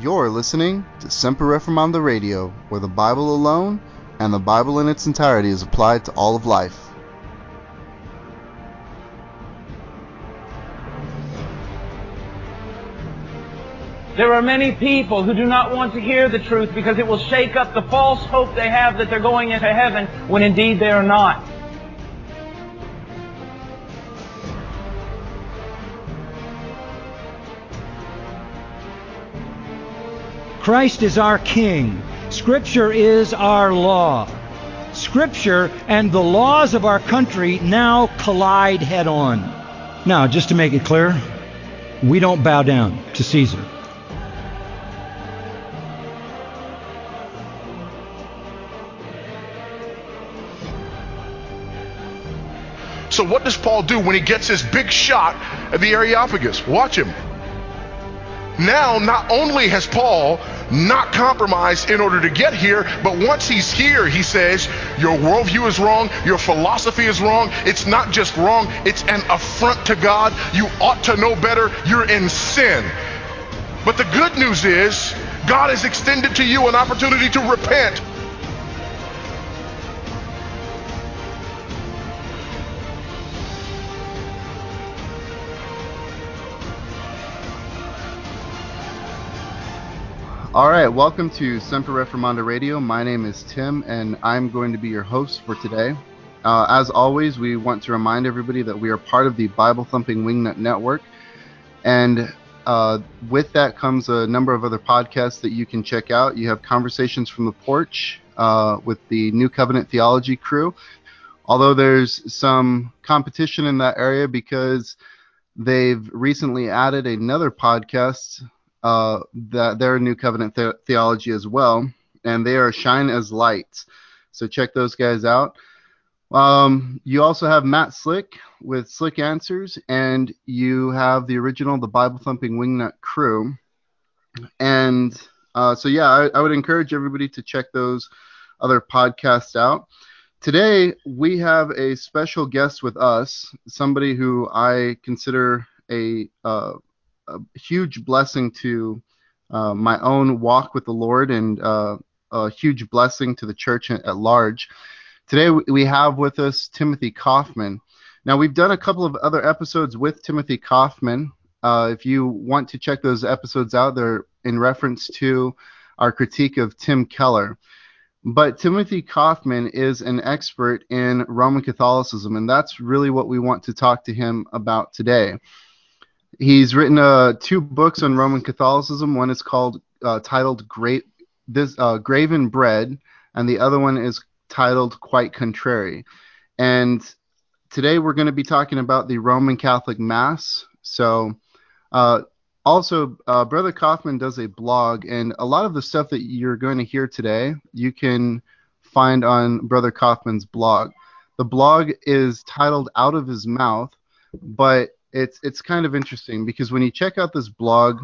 You're listening to Semper Reformanda Radio, where the Bible alone and the Bible in its entirety is applied to all of life. There are many people who do not want to hear the truth because it will shake up the false hope they have that they're going into heaven when indeed they are not. Christ is our King. Scripture is our law. Scripture and the laws of our country now collide head on. Now, just to make it clear, we don't bow down to Caesar. So what does Paul do when he gets his big shot at the Areopagus? Watch him. Now, not only has Paul not compromised in order to get here, but once he's here, he says, your worldview is wrong, your philosophy is wrong, it's not just wrong, it's an affront to God, you ought to know better, you're in sin. But the good news is, God has extended to you an opportunity to repent. Alright, welcome to Semper Reformanda Radio. My name is Tim, and I'm going to be your host for today. As always, we want to remind everybody that we are part of the Bible Thumping Wingnut Network, and with that comes a number of other podcasts that you can check out. You have Conversations from the Porch with the New Covenant Theology crew, although there's some competition in that area because they've recently added another podcast, their New Covenant Theology as well, and they are Shine as Lights. So check those guys out. You also have Matt Slick with Slick Answers, and you have the original, the Bible Thumping Wingnut Crew. And I would encourage everybody to check those other podcasts out. Today, we have a special guest with us, somebody who I consider a huge blessing to my own walk with the Lord, and a huge blessing to the church at large. Today we have with us Timothy Kaufman. Now, we've done a couple of other episodes with Timothy Kaufman. If you want to check those episodes out, they're in reference to our critique of Tim Keller. But Timothy Kaufman is an expert in Roman Catholicism, and that's really what we want to talk to him about today. He's written two books on Roman Catholicism. One is titled Graven Bread, and the other one is titled Quite Contrary. And today we're going to be talking about the Roman Catholic Mass. So also, Brother Kaufman does a blog, and a lot of the stuff that you're going to hear today you can find on Brother Kaufman's blog. The blog is titled Out of His Mouth, but it's kind of interesting because when you check out this blog,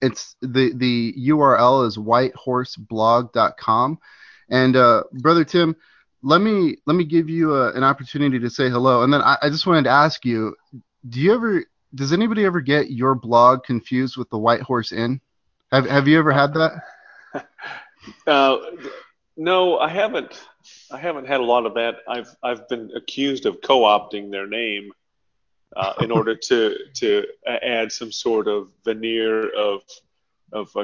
it's the URL is whitehorseblog.com. And Brother Tim, let me give you an opportunity to say hello. And then I just wanted to ask you, does anybody ever get your blog confused with the White Horse Inn? Have you ever had that? No, I haven't. I haven't had a lot of that. I've been accused of co-opting their name. In order to add some sort of veneer of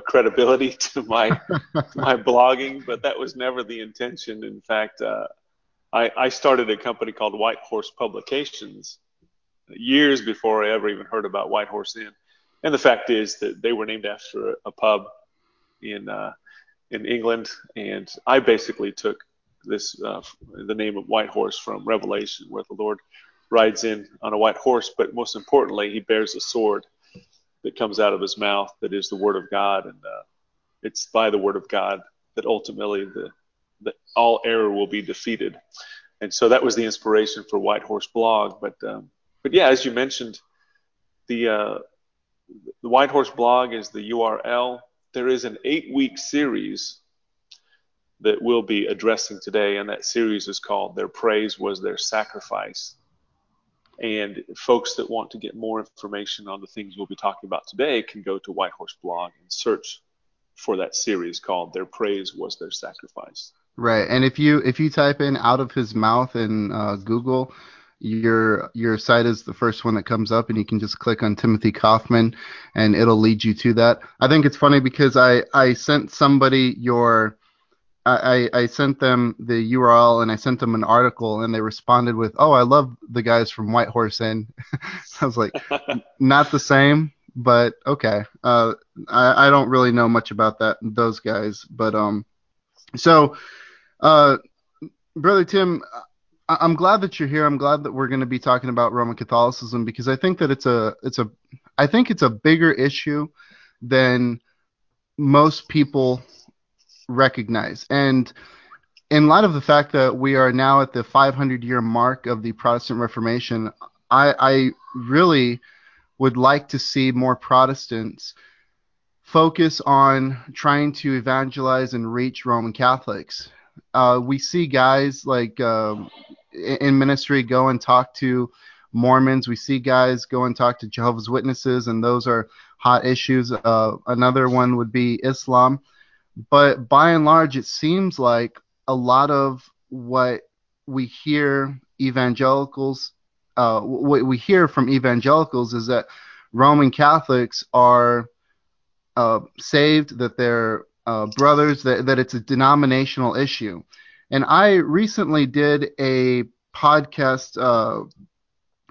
credibility to my blogging, but that was never the intention. In fact, I started a company called White Horse Publications years before I ever even heard about White Horse Inn. And the fact is that they were named after a pub in England, and I basically took this the name of White Horse from Revelation, where the Lord rides in on a white horse, but most importantly, he bears a sword that comes out of his mouth that is the Word of God, and it's by the Word of God that ultimately all error will be defeated. And so that was the inspiration for White Horse Blog. But yeah, as you mentioned, the White Horse Blog is the URL. There is an 8-week series that we'll be addressing today, and that series is called Their Praise Was Their Sacrifice. And folks that want to get more information on the things we'll be talking about today can go to White Horse Blog and search for that series called Their Praise Was Their Sacrifice. Right, and if you type in Out of His Mouth in Google, your site is the first one that comes up, and you can just click on Timothy Kaufman, and it'll lead you to that. I think it's funny because I sent somebody I sent them the URL and I sent them an article, and they responded with, "Oh, I love the guys from White Horse Inn." I was like, not the same, but okay. I don't really know much about those guys, but so Brother Tim, I'm glad that you're here. I'm glad that we're going to be talking about Roman Catholicism, because I think that it's a bigger issue than most people recognize. And in light of the fact that we are now at the 500-year mark of the Protestant Reformation, I really would like to see more Protestants focus on trying to evangelize and reach Roman Catholics. We see guys like in ministry go and talk to Mormons. We see guys go and talk to Jehovah's Witnesses, and those are hot issues. Another one would be Islam. But by and large, it seems like a lot of what we hear from evangelicals is that Roman Catholics are saved, that they're brothers, that it's a denominational issue. And I recently did a podcast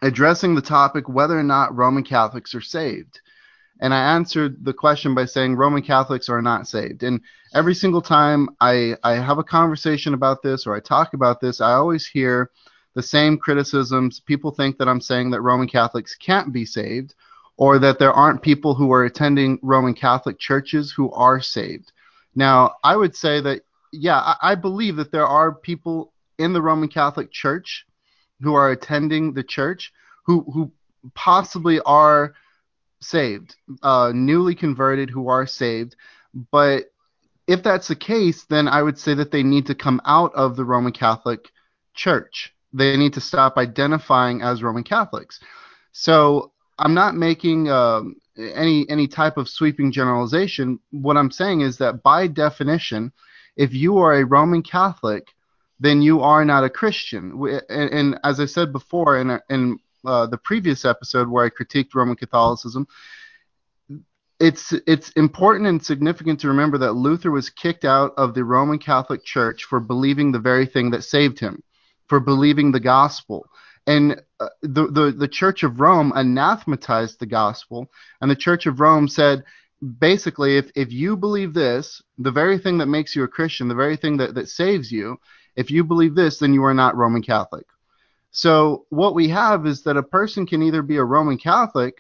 addressing the topic whether or not Roman Catholics are saved. And I answered the question by saying Roman Catholics are not saved. And every single time I have a conversation about this or I talk about this, I always hear the same criticisms. People think that I'm saying that Roman Catholics can't be saved, or that there aren't people who are attending Roman Catholic churches who are saved. Now, I would say that, yeah, I believe that there are people in the Roman Catholic Church who are attending the church who possibly are saved, newly converted who are saved. But if that's the case, then I would say that they need to come out of the Roman Catholic Church. They need to stop identifying as Roman Catholics. So I'm not making any type of sweeping generalization. What I'm saying is that by definition, if you are a Roman Catholic, then you are not a Christian. And as I said before, the previous episode where I critiqued Roman Catholicism, it's important and significant to remember that Luther was kicked out of the Roman Catholic Church for believing the very thing that saved him, for believing the gospel. And the Church of Rome anathematized the gospel, and the Church of Rome said, basically, if you believe this, the very thing that makes you a Christian, the very thing that saves you, if you believe this, then you are not Roman Catholic. So what we have is that a person can either be a Roman Catholic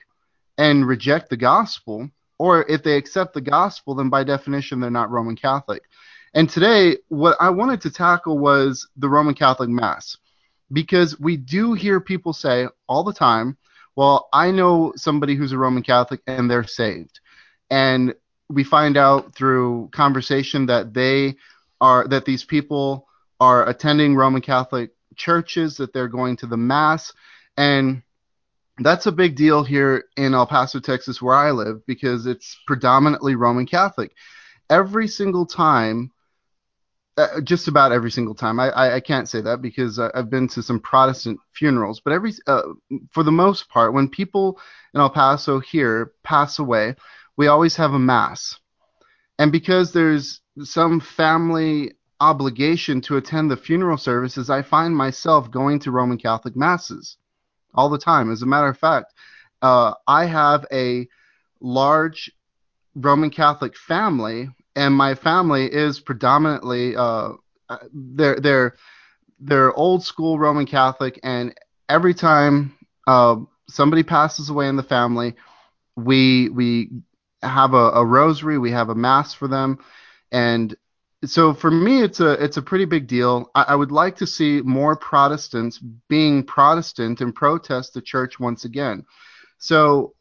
and reject the gospel, or if they accept the gospel, then by definition they're not Roman Catholic. And today, what I wanted to tackle was the Roman Catholic Mass, because we do hear people say all the time, well, I know somebody who's a Roman Catholic and they're saved. And we find out through conversation that these people are attending Roman Catholic churches, that they're going to the Mass. And that's a big deal here in El Paso, Texas, where I live, because it's predominantly Roman Catholic. Every single time, just about every single time, I can't say that because I've been to some Protestant funerals, but for the most part, when people in El Paso here pass away, we always have a Mass. And because there's some family obligation to attend the funeral services, I find myself going to Roman Catholic Masses all the time. As a matter of fact, I have a large Roman Catholic family, and my family is predominantly they're old school Roman Catholic, and every time somebody passes away in the family, we have a rosary, we have a Mass for them. And so for me, it's a pretty big deal. I would like to see more Protestants being Protestant and protest the church once again. So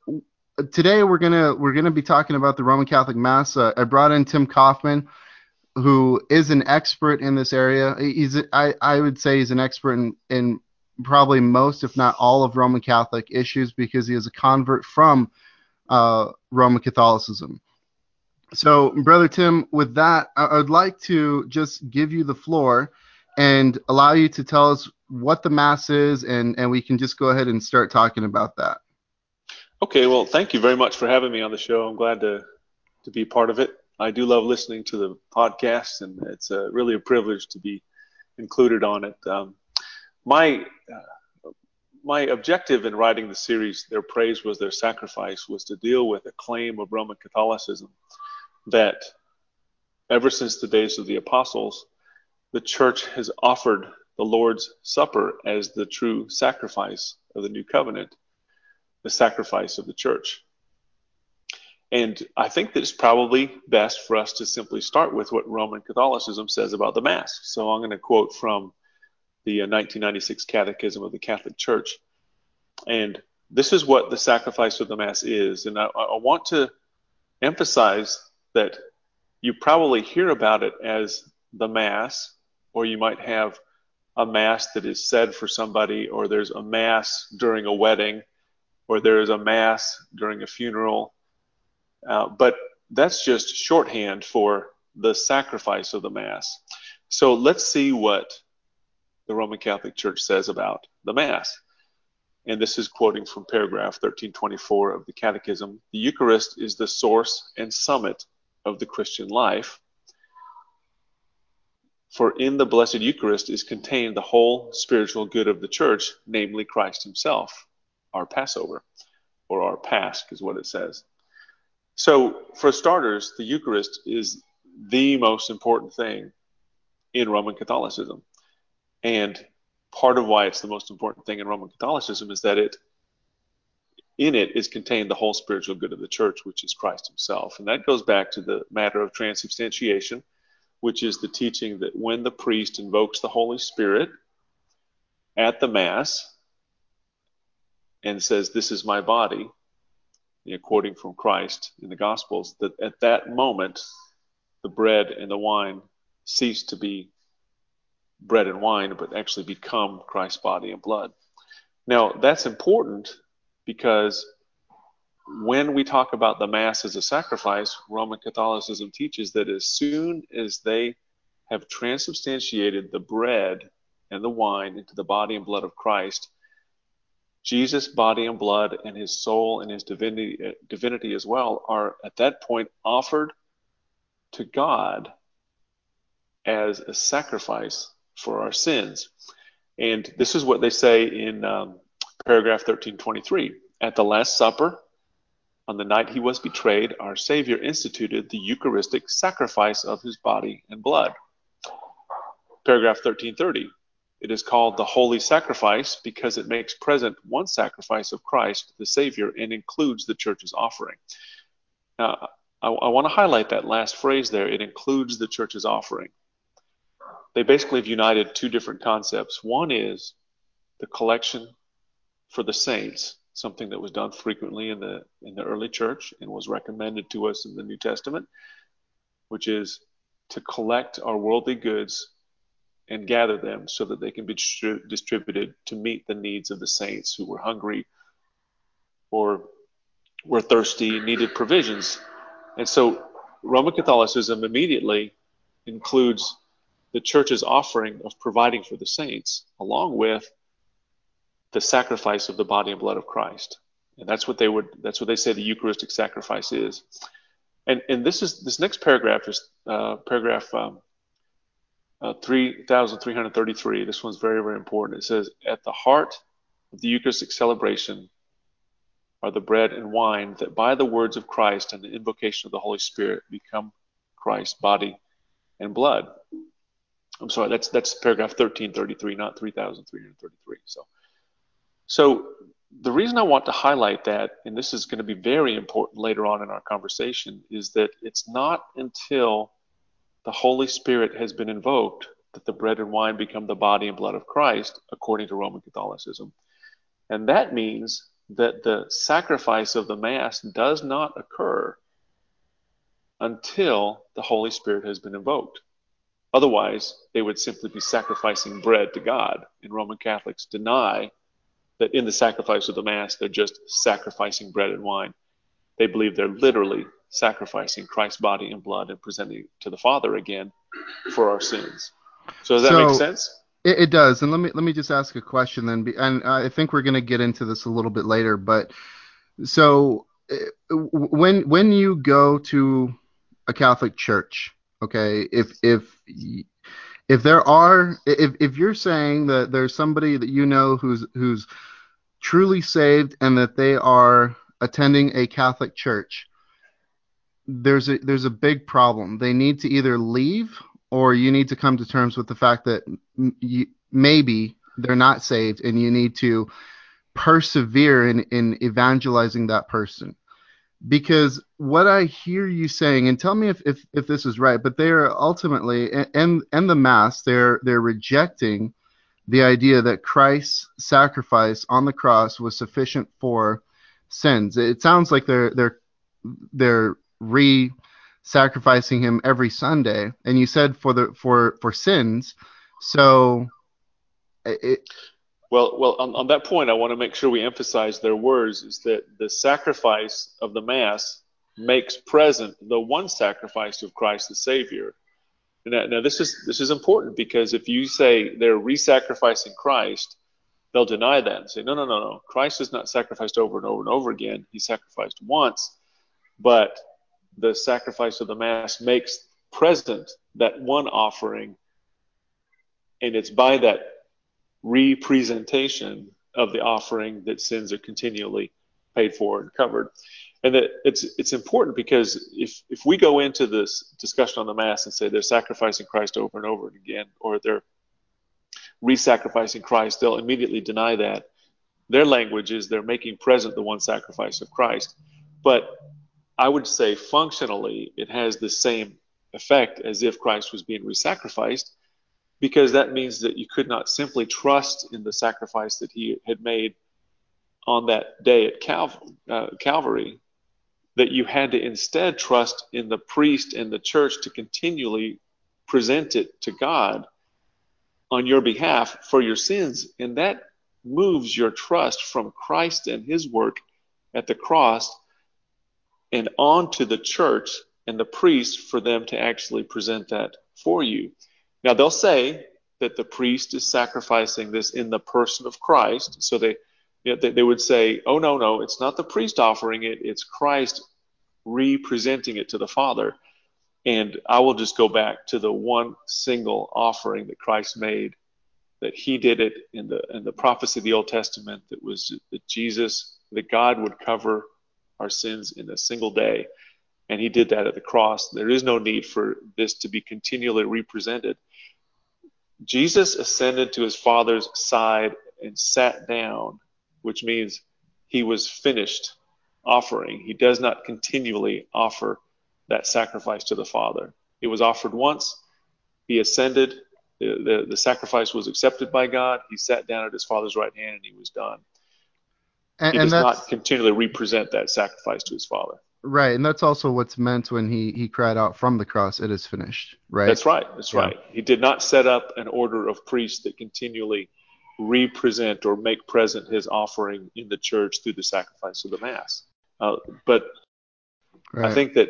today we're gonna be talking about the Roman Catholic Mass. I brought in Tim Kaufman, who is an expert in this area. I would say he's an expert in probably most, if not all, of Roman Catholic issues because he is a convert from Roman Catholicism. So, Brother Tim, with that, I'd like to just give you the floor and allow you to tell us what the Mass is, and we can just go ahead and start talking about that. Okay, well, thank you very much for having me on the show. I'm glad to be part of it. I do love listening to the podcast, and it's really a privilege to be included on it. My objective in writing the series, Their Praise Was Their Sacrifice, was to deal with a claim of Roman Catholicism that ever since the days of the apostles, the church has offered the Lord's Supper as the true sacrifice of the new covenant, the sacrifice of the church. And I think that it's probably best for us to simply start with what Roman Catholicism says about the Mass. So I'm going to quote from the 1996 Catechism of the Catholic Church. And this is what the sacrifice of the Mass is. And I want to emphasize that you probably hear about it as the Mass, or you might have a Mass that is said for somebody, or there's a Mass during a wedding, or there is a Mass during a funeral. But that's just shorthand for the sacrifice of the Mass. So let's see what the Roman Catholic Church says about the Mass. And this is quoting from paragraph 1324 of the Catechism. The Eucharist is the source and summit of the Christian life. For in the Blessed Eucharist is contained the whole spiritual good of the Church, namely Christ himself, our Passover, or our Pasch is what it says. So, for starters, the Eucharist is the most important thing in Roman Catholicism. And part of why it's the most important thing in Roman Catholicism is that in it is contained the whole spiritual good of the Church, which is Christ himself. And that goes back to the matter of transubstantiation, which is the teaching that when the priest invokes the Holy Spirit at the Mass and says, "This is my body," quoting from Christ in the Gospels, that at that moment, the bread and the wine cease to be bread and wine, but actually become Christ's body and blood. Now, that's important because when we talk about the Mass as a sacrifice, Roman Catholicism teaches that as soon as they have transubstantiated the bread and the wine into the body and blood of Christ, Jesus' body and blood and his soul and his divinity as well are at that point offered to God as a sacrifice for our sins. And this is what they say in paragraph 1323. At the Last Supper, on the night he was betrayed, our Savior instituted the Eucharistic sacrifice of his body and blood. Paragraph 1330. It is called the Holy Sacrifice because it makes present one sacrifice of Christ, the Savior, and includes the Church's offering. Now, I want to highlight that last phrase there. It includes the Church's offering. They basically have united two different concepts. One is the collection for the saints, something that was done frequently in the early Church and was recommended to us in the New Testament, which is to collect our worldly goods and gather them so that they can be distributed to meet the needs of the saints who were hungry or were thirsty, needed provisions. And so Roman Catholicism immediately includes the Church's offering of providing for the saints, along with the sacrifice of the body and blood of Christ. And that's what they say the Eucharistic sacrifice is. And this next paragraph is paragraph 3,333. This one's very, very important. It says, at the heart of the Eucharistic celebration are the bread and wine that by the words of Christ and the invocation of the Holy Spirit become Christ's body and blood. I'm sorry, that's paragraph 1333, not 3,333. So the reason I want to highlight that, and this is going to be very important later on in our conversation, is that it's not until the Holy Spirit has been invoked that the bread and wine become the body and blood of Christ, according to Roman Catholicism. And that means that the sacrifice of the Mass does not occur until the Holy Spirit has been invoked. Otherwise, they would simply be sacrificing bread to God. And Roman Catholics deny that in the sacrifice of the Mass, they're just sacrificing bread and wine. They believe they're literally sacrificing Christ's body and blood and presenting it to the Father again for our sins. So does that make sense? It does. And let me just ask a question then. And I think we're going to get into this a little bit later. But so when you go to a Catholic church, okay, if there are, if you're saying that there's somebody that you know who's truly saved and that they are attending a Catholic church, there's a big problem. They need to either leave, or you need to come to terms with the fact that maybe they're not saved, and you need to persevere in evangelizing that person. Because what I hear you saying, and tell me if this is right, but they are ultimately, and the Mass, they're rejecting the idea that Christ's sacrifice on the cross was sufficient for sins. It sounds like they're re-sacrificing him every Sunday, and you said for sins. So, well, on that point, I want to make sure we emphasize their words is that the sacrifice of the Mass makes present the one sacrifice of Christ the Savior. And now this is important, because if you say they're re-sacrificing Christ, they'll deny that and say, no. Christ is not sacrificed over and over and over again. He sacrificed once, but the sacrifice of the Mass makes present that one offering, and it's by that representation of the offering that sins are continually paid for and covered. And that it's important, because if we go into this discussion on the Mass and say they're sacrificing Christ over and over again, or they're re-sacrificing Christ, they'll immediately deny that. Their language is they're making present the one sacrifice of Christ. But I would say functionally it has the same effect as if Christ was being re-sacrificed, because that means that you could not simply trust in the sacrifice that he had made on that day at Calvary, that you had to instead trust in the priest and the church to continually present it to God on your behalf for your sins. And that moves your trust from Christ and his work at the cross and on to the church and the priest for them to actually present that for you. Now, they'll say that the priest is sacrificing this in the person of Christ. So they would say, oh, no, it's not the priest offering it. It's Christ re-presenting it to the Father. And I will just go back to the one single offering that Christ made, that he did it in the prophecy of the Old Testament, that was that Jesus, that God would cover our sins in a single day. And he did that at the cross. There is no need for this to be continually represented. Jesus ascended to his Father's side and sat down, which means he was finished offering. He does not continually offer that sacrifice to the Father. It was offered once. He ascended. The sacrifice was accepted by God. He sat down at his Father's right hand, and he was done. He does not continually represent that sacrifice to his Father. Right, and that's also what's meant when he cried out from the cross, "It is finished," right? That's right. He did not set up an order of priests that continually represent or make present his offering in the church through the sacrifice of the Mass. I think that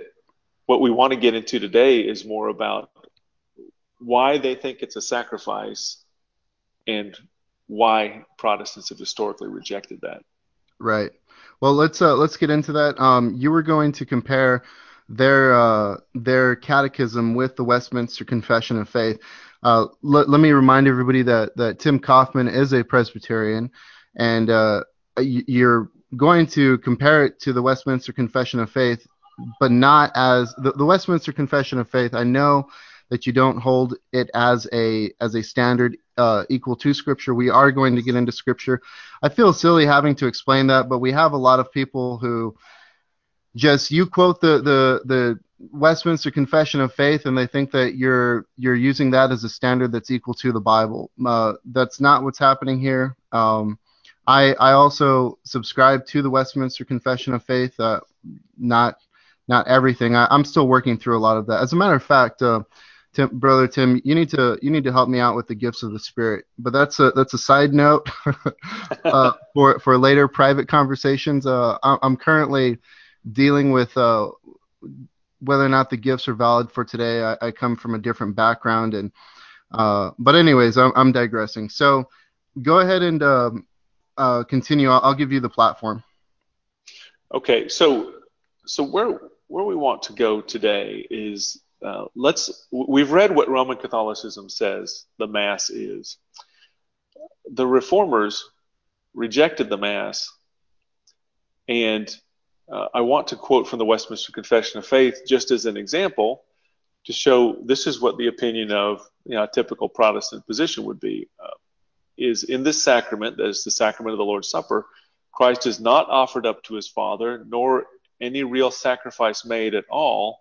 what we want to get into today is more about why they think it's a sacrifice and why Protestants have historically rejected that. Right. Well, let's get into that. You were going to compare their catechism with the Westminster Confession of Faith. Let me remind everybody that Tim Kaufman is a Presbyterian, and you're going to compare it to the Westminster Confession of Faith, but not as the Westminster Confession of Faith. I know that you don't hold it as a standard equal to Scripture. We are going to get into Scripture. I feel silly having to explain that, but we have a lot of people who just, you quote the Westminster Confession of Faith, and they think that you're using that as a standard that's equal to the Bible. That's not what's happening here. I also subscribe to the Westminster Confession of Faith, not everything. I'm still working through a lot of that. As a matter of fact, Brother Tim, you need to help me out with the gifts of the Spirit. But that's a side note for later private conversations. I'm currently dealing with whether or not the gifts are valid for today. I come from a different background, and but anyways, I'm digressing. So go ahead and continue. I'll give you the platform. Okay, so where we want to go today is. We've read what Roman Catholicism says the Mass is. The Reformers rejected the Mass, and I want to quote from the Westminster Confession of Faith just as an example to show this is what the opinion of a typical Protestant position would be. Is in this sacrament, that is the sacrament of the Lord's Supper, Christ is not offered up to his Father, nor any real sacrifice made at all,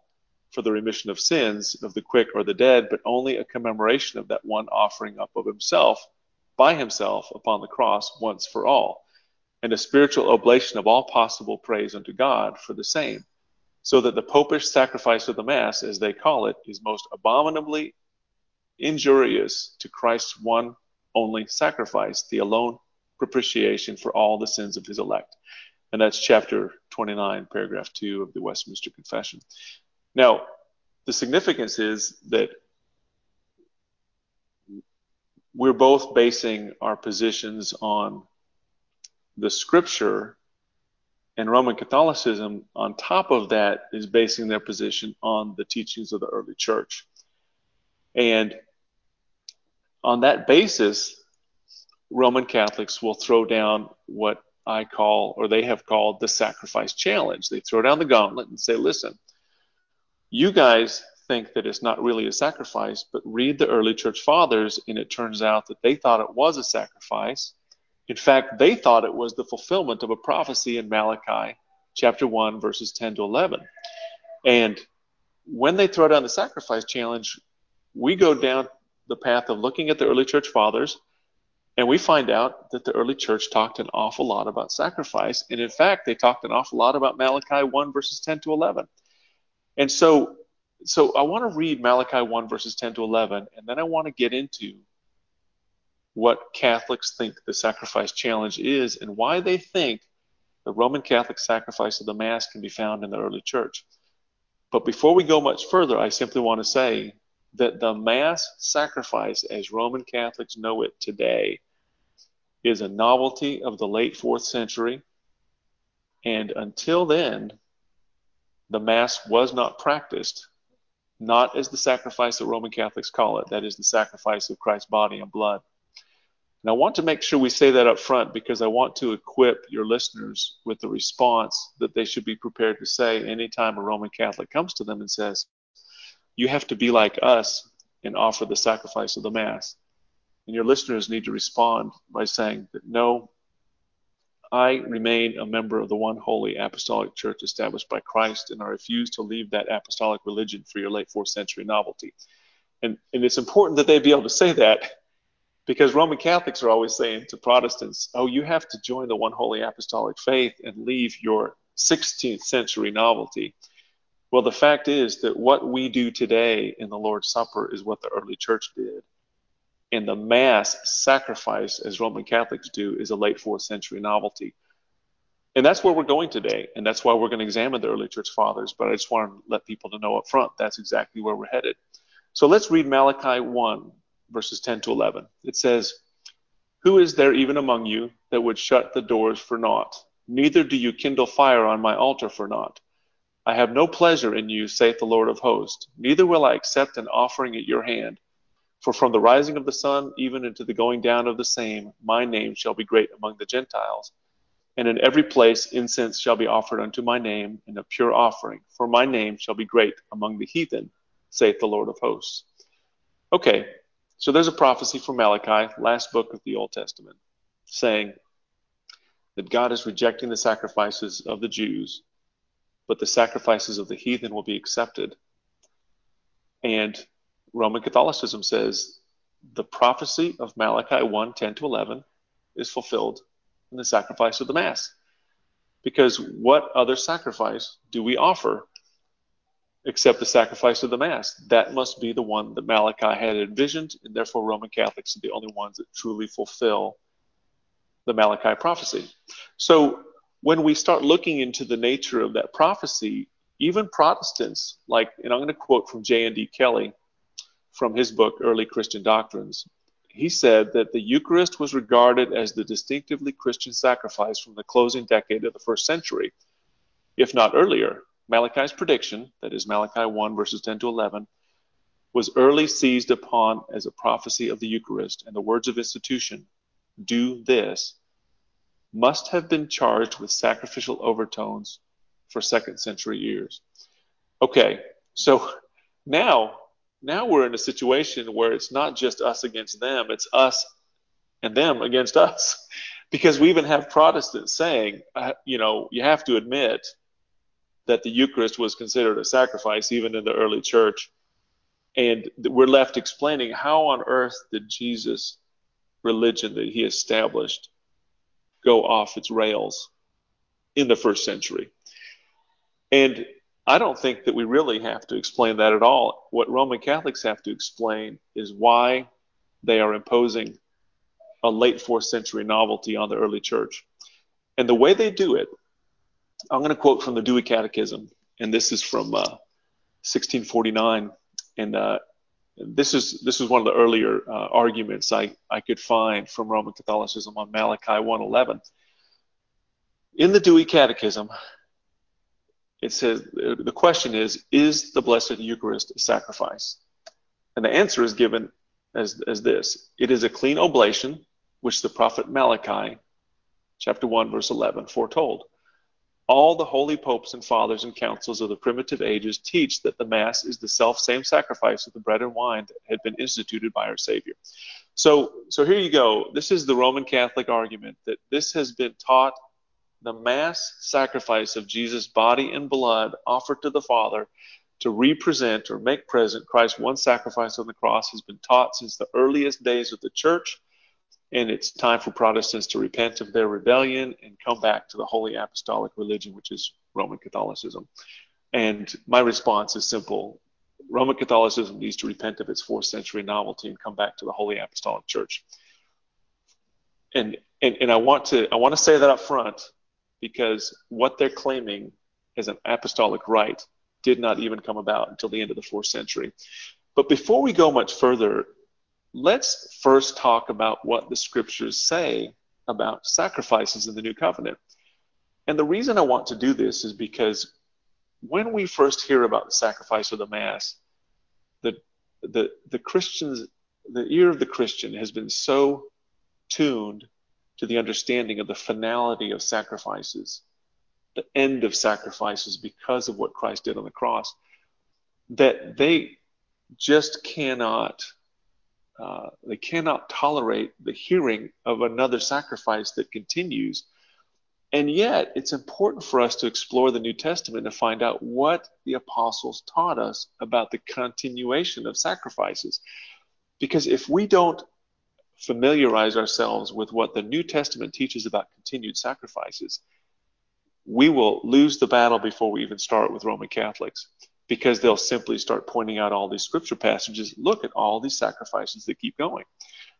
for the remission of sins of the quick or the dead, but only a commemoration of that one offering up of himself by himself upon the cross once for all, and a spiritual oblation of all possible praise unto God for the same, so that the popish sacrifice of the Mass, as they call it, is most abominably injurious to Christ's one only sacrifice, the alone propitiation for all the sins of his elect. And that's chapter 29, paragraph 2 of the Westminster Confession. Now, the significance is that we're both basing our positions on the Scripture, and Roman Catholicism, on top of that, is basing their position on the teachings of the early church. And on that basis, Roman Catholics will throw down what I call, or they have called, the sacrifice challenge. They throw down the gauntlet and say, listen, you guys think that it's not really a sacrifice, but read the early church fathers, and it turns out that they thought it was a sacrifice. In fact, they thought it was the fulfillment of a prophecy in Malachi chapter 1, verses 10 to 11. And when they throw down the sacrifice challenge, we go down the path of looking at the early church fathers, and we find out that the early church talked an awful lot about sacrifice. And in fact, they talked an awful lot about Malachi 1, verses 10 to 11. And so I want to read Malachi 1, verses 10 to 11, and then I want to get into what Catholics think the sacrifice challenge is and why they think the Roman Catholic sacrifice of the Mass can be found in the early church. But before we go much further, I simply want to say that the Mass sacrifice, as Roman Catholics know it today, is a novelty of the late 4th century, and until then, the Mass was not practiced, not as the sacrifice that Roman Catholics call it, that is the sacrifice of Christ's body and blood. And I want to make sure we say that up front because I want to equip your listeners with the response that they should be prepared to say anytime a Roman Catholic comes to them and says, you have to be like us and offer the sacrifice of the Mass. And your listeners need to respond by saying that no, I remain a member of the one holy apostolic church established by Christ, and I refuse to leave that apostolic religion for your late 4th century novelty. And it's important that they be able to say that because Roman Catholics are always saying to Protestants, oh, you have to join the one holy apostolic faith and leave your 16th century novelty. Well, the fact is that what we do today in the Lord's Supper is what the early church did. And the Mass sacrifice, as Roman Catholics do, is a late 4th century novelty. And that's where we're going today, and that's why we're going to examine the early church fathers, but I just want to let people to know up front that's exactly where we're headed. So let's read Malachi 1, verses 10 to 11. It says, who is there even among you that would shut the doors for naught? Neither do you kindle fire on my altar for naught. I have no pleasure in you, saith the Lord of hosts. Neither will I accept an offering at your hand. For from the rising of the sun, even into the going down of the same, my name shall be great among the Gentiles. And in every place incense shall be offered unto my name, and a pure offering. For my name shall be great among the heathen, saith the Lord of hosts. Okay, so there's a prophecy from Malachi, last book of the Old Testament, saying that God is rejecting the sacrifices of the Jews, but the sacrifices of the heathen will be accepted. And Roman Catholicism says the prophecy of Malachi 1, 10 to 11 is fulfilled in the sacrifice of the Mass. Because what other sacrifice do we offer accept the sacrifice of the Mass. That must be the one that Malachi had envisioned, and therefore Roman Catholics are the only ones that truly fulfill the Malachi prophecy. So when we start looking into the nature of that prophecy, even Protestants, like, and I'm going to quote from J.N.D. Kelly from his book, Early Christian Doctrines, he said that the Eucharist was regarded as the distinctively Christian sacrifice from the closing decade of the first century, if not earlier. Malachi's prediction, that is Malachi 1, verses 10 to 11, was early seized upon as a prophecy of the Eucharist, and the words of institution, do this, must have been charged with sacrificial overtones for second century ears. Okay, so now we're in a situation where it's not just us against them, it's us and them against us, because we even have Protestants saying, you have to admit that the Eucharist was considered a sacrifice even in the early church, and we're left explaining how on earth did Jesus' religion that he established go off its rails in the first century. And I don't think that we really have to explain that at all. What Roman Catholics have to explain is why they are imposing a late fourth century novelty on the early church. And the way they do it, I'm going to quote from the Douay Catechism, and this is from 1649. And this is one of the earlier arguments I could find from Roman Catholicism on Malachi 1:11. In the Douay Catechism, it says, the question is the Blessed Eucharist a sacrifice? And the answer is given as this. It is a clean oblation, which the prophet Malachi, chapter 1, verse 11, foretold. All the holy popes and fathers and councils of the primitive ages teach that the Mass is the self-same sacrifice of the bread and wine that had been instituted by our Savior. So here you go. This is the Roman Catholic argument that this has been taught. The Mass sacrifice of Jesus' body and blood offered to the Father to represent or make present Christ's one sacrifice on the cross has been taught since the earliest days of the Church, and it's time for Protestants to repent of their rebellion and come back to the Holy Apostolic religion, which is Roman Catholicism. And my response is simple. Roman Catholicism needs to repent of its 4th century novelty and come back to the Holy Apostolic Church. And I want to say that up front, because what they're claiming as an apostolic rite did not even come about until the end of the 4th century. But before we go much further, let's first talk about what the Scriptures say about sacrifices in the New Covenant. And the reason I want to do this is because when we first hear about the sacrifice of the Mass, the ear of the Christian has been so tuned to the understanding of the finality of sacrifices, the end of sacrifices because of what Christ did on the cross, that they just cannot tolerate the hearing of another sacrifice that continues. And yet it's important for us to explore the New Testament to find out what the apostles taught us about the continuation of sacrifices. Because if we don't familiarize ourselves with what the New Testament teaches about continued sacrifices, we will lose the battle before we even start with Roman Catholics, because they'll simply start pointing out all these scripture passages. Look at all these sacrifices that keep going.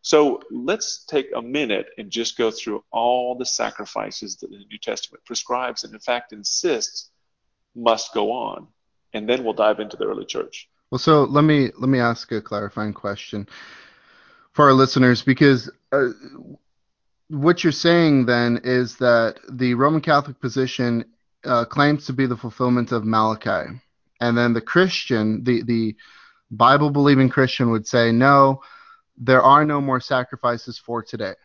So let's take a minute and just go through all the sacrifices that the New Testament prescribes and in fact insists must go on, and then we'll dive into the early church. Well, so let me ask a clarifying question for our listeners, because what you're saying then is that the Roman Catholic position claims to be the fulfillment of Malachi, and then the Christian, the Bible-believing Christian, would say, no, there are no more sacrifices for today.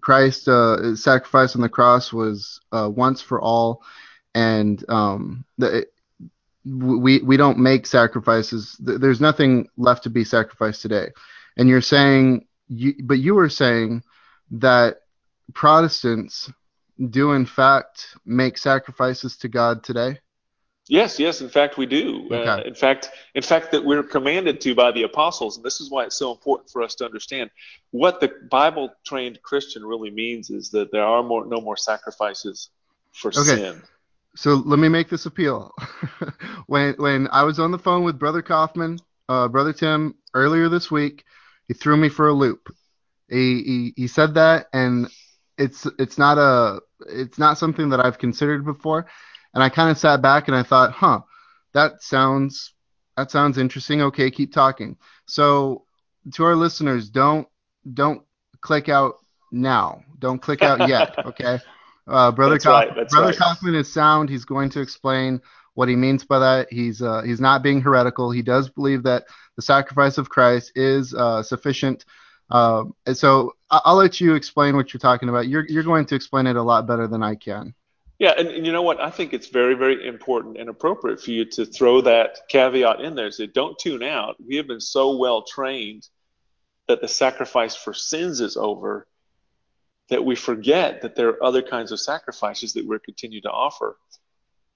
Christ's sacrifice on the cross was once for all, and we don't make sacrifices. There's nothing left to be sacrificed today. And you're saying, but you were saying that Protestants do in fact make sacrifices to God today? Yes, in fact we do. Okay. In fact that we're commanded to by the apostles, and this is why it's so important for us to understand what the Bible-trained Christian really means is that there are no more sacrifices for sin. So let me make this appeal. When I was on the phone with Brother Kaufman, Brother Tim, earlier this week, he threw me for a loop. He said that, and it's not something that I've considered before. And I kind of sat back and I thought, that sounds interesting. Okay, keep talking. So to our listeners, don't click out now. Don't click out yet. Okay. Brother Kaufman is sound. He's going to explain what he means by that. He's not being heretical. He does believe that the sacrifice of Christ is sufficient. So I'll let you explain what you're talking about. You're going to explain it a lot better than I can. Yeah, and you know what? I think it's very, very important and appropriate for you to throw that caveat in there. Say, don't tune out. We have been so well trained that the sacrifice for sins is over, that we forget that there are other kinds of sacrifices that we're continued to offer.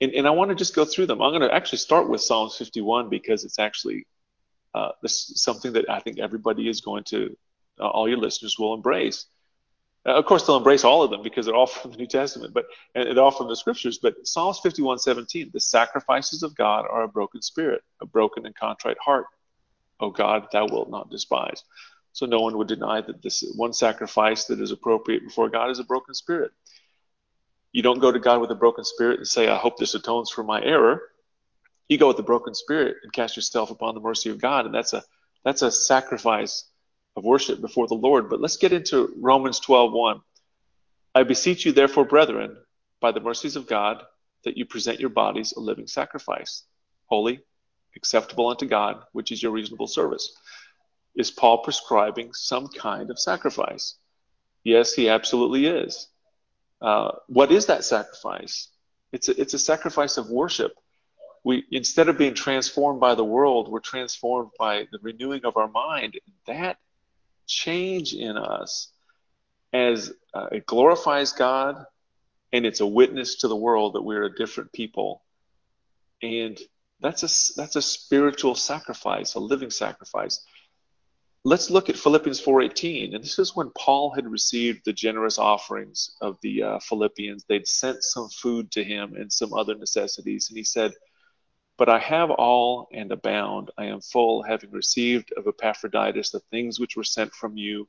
And I want to just go through them. I'm going to actually start with Psalm 51 because it's actually something that I think everybody is going to, all your listeners will embrace. Of course, they'll embrace all of them because they're all from the New Testament, and they're all from the Scriptures. But Psalm 51:17, the sacrifices of God are a broken spirit, a broken and contrite heart. O God, thou wilt not despise. So no one would deny that this one sacrifice that is appropriate before God is a broken spirit. You don't go to God with a broken spirit and say, I hope this atones for my error. You go with a broken spirit and cast yourself upon the mercy of God. And that's a sacrifice of worship before the Lord. But let's get into Romans 12:1. I beseech you, therefore, brethren, by the mercies of God, that you present your bodies a living sacrifice, holy, acceptable unto God, which is your reasonable service. Is Paul prescribing some kind of sacrifice? Yes, he absolutely is. What is that sacrifice? It's a sacrifice of worship. We, instead of being transformed by the world, we're transformed by the renewing of our mind. That change in us, as it glorifies God, and it's a witness to the world that we're a different people. And that's a spiritual sacrifice, a living sacrifice. Let's look at Philippians 4:18, and this is when Paul had received the generous offerings of the Philippians. They'd sent some food to him and some other necessities, and he said, but I have all and abound. I am full, having received of Epaphroditus the things which were sent from you,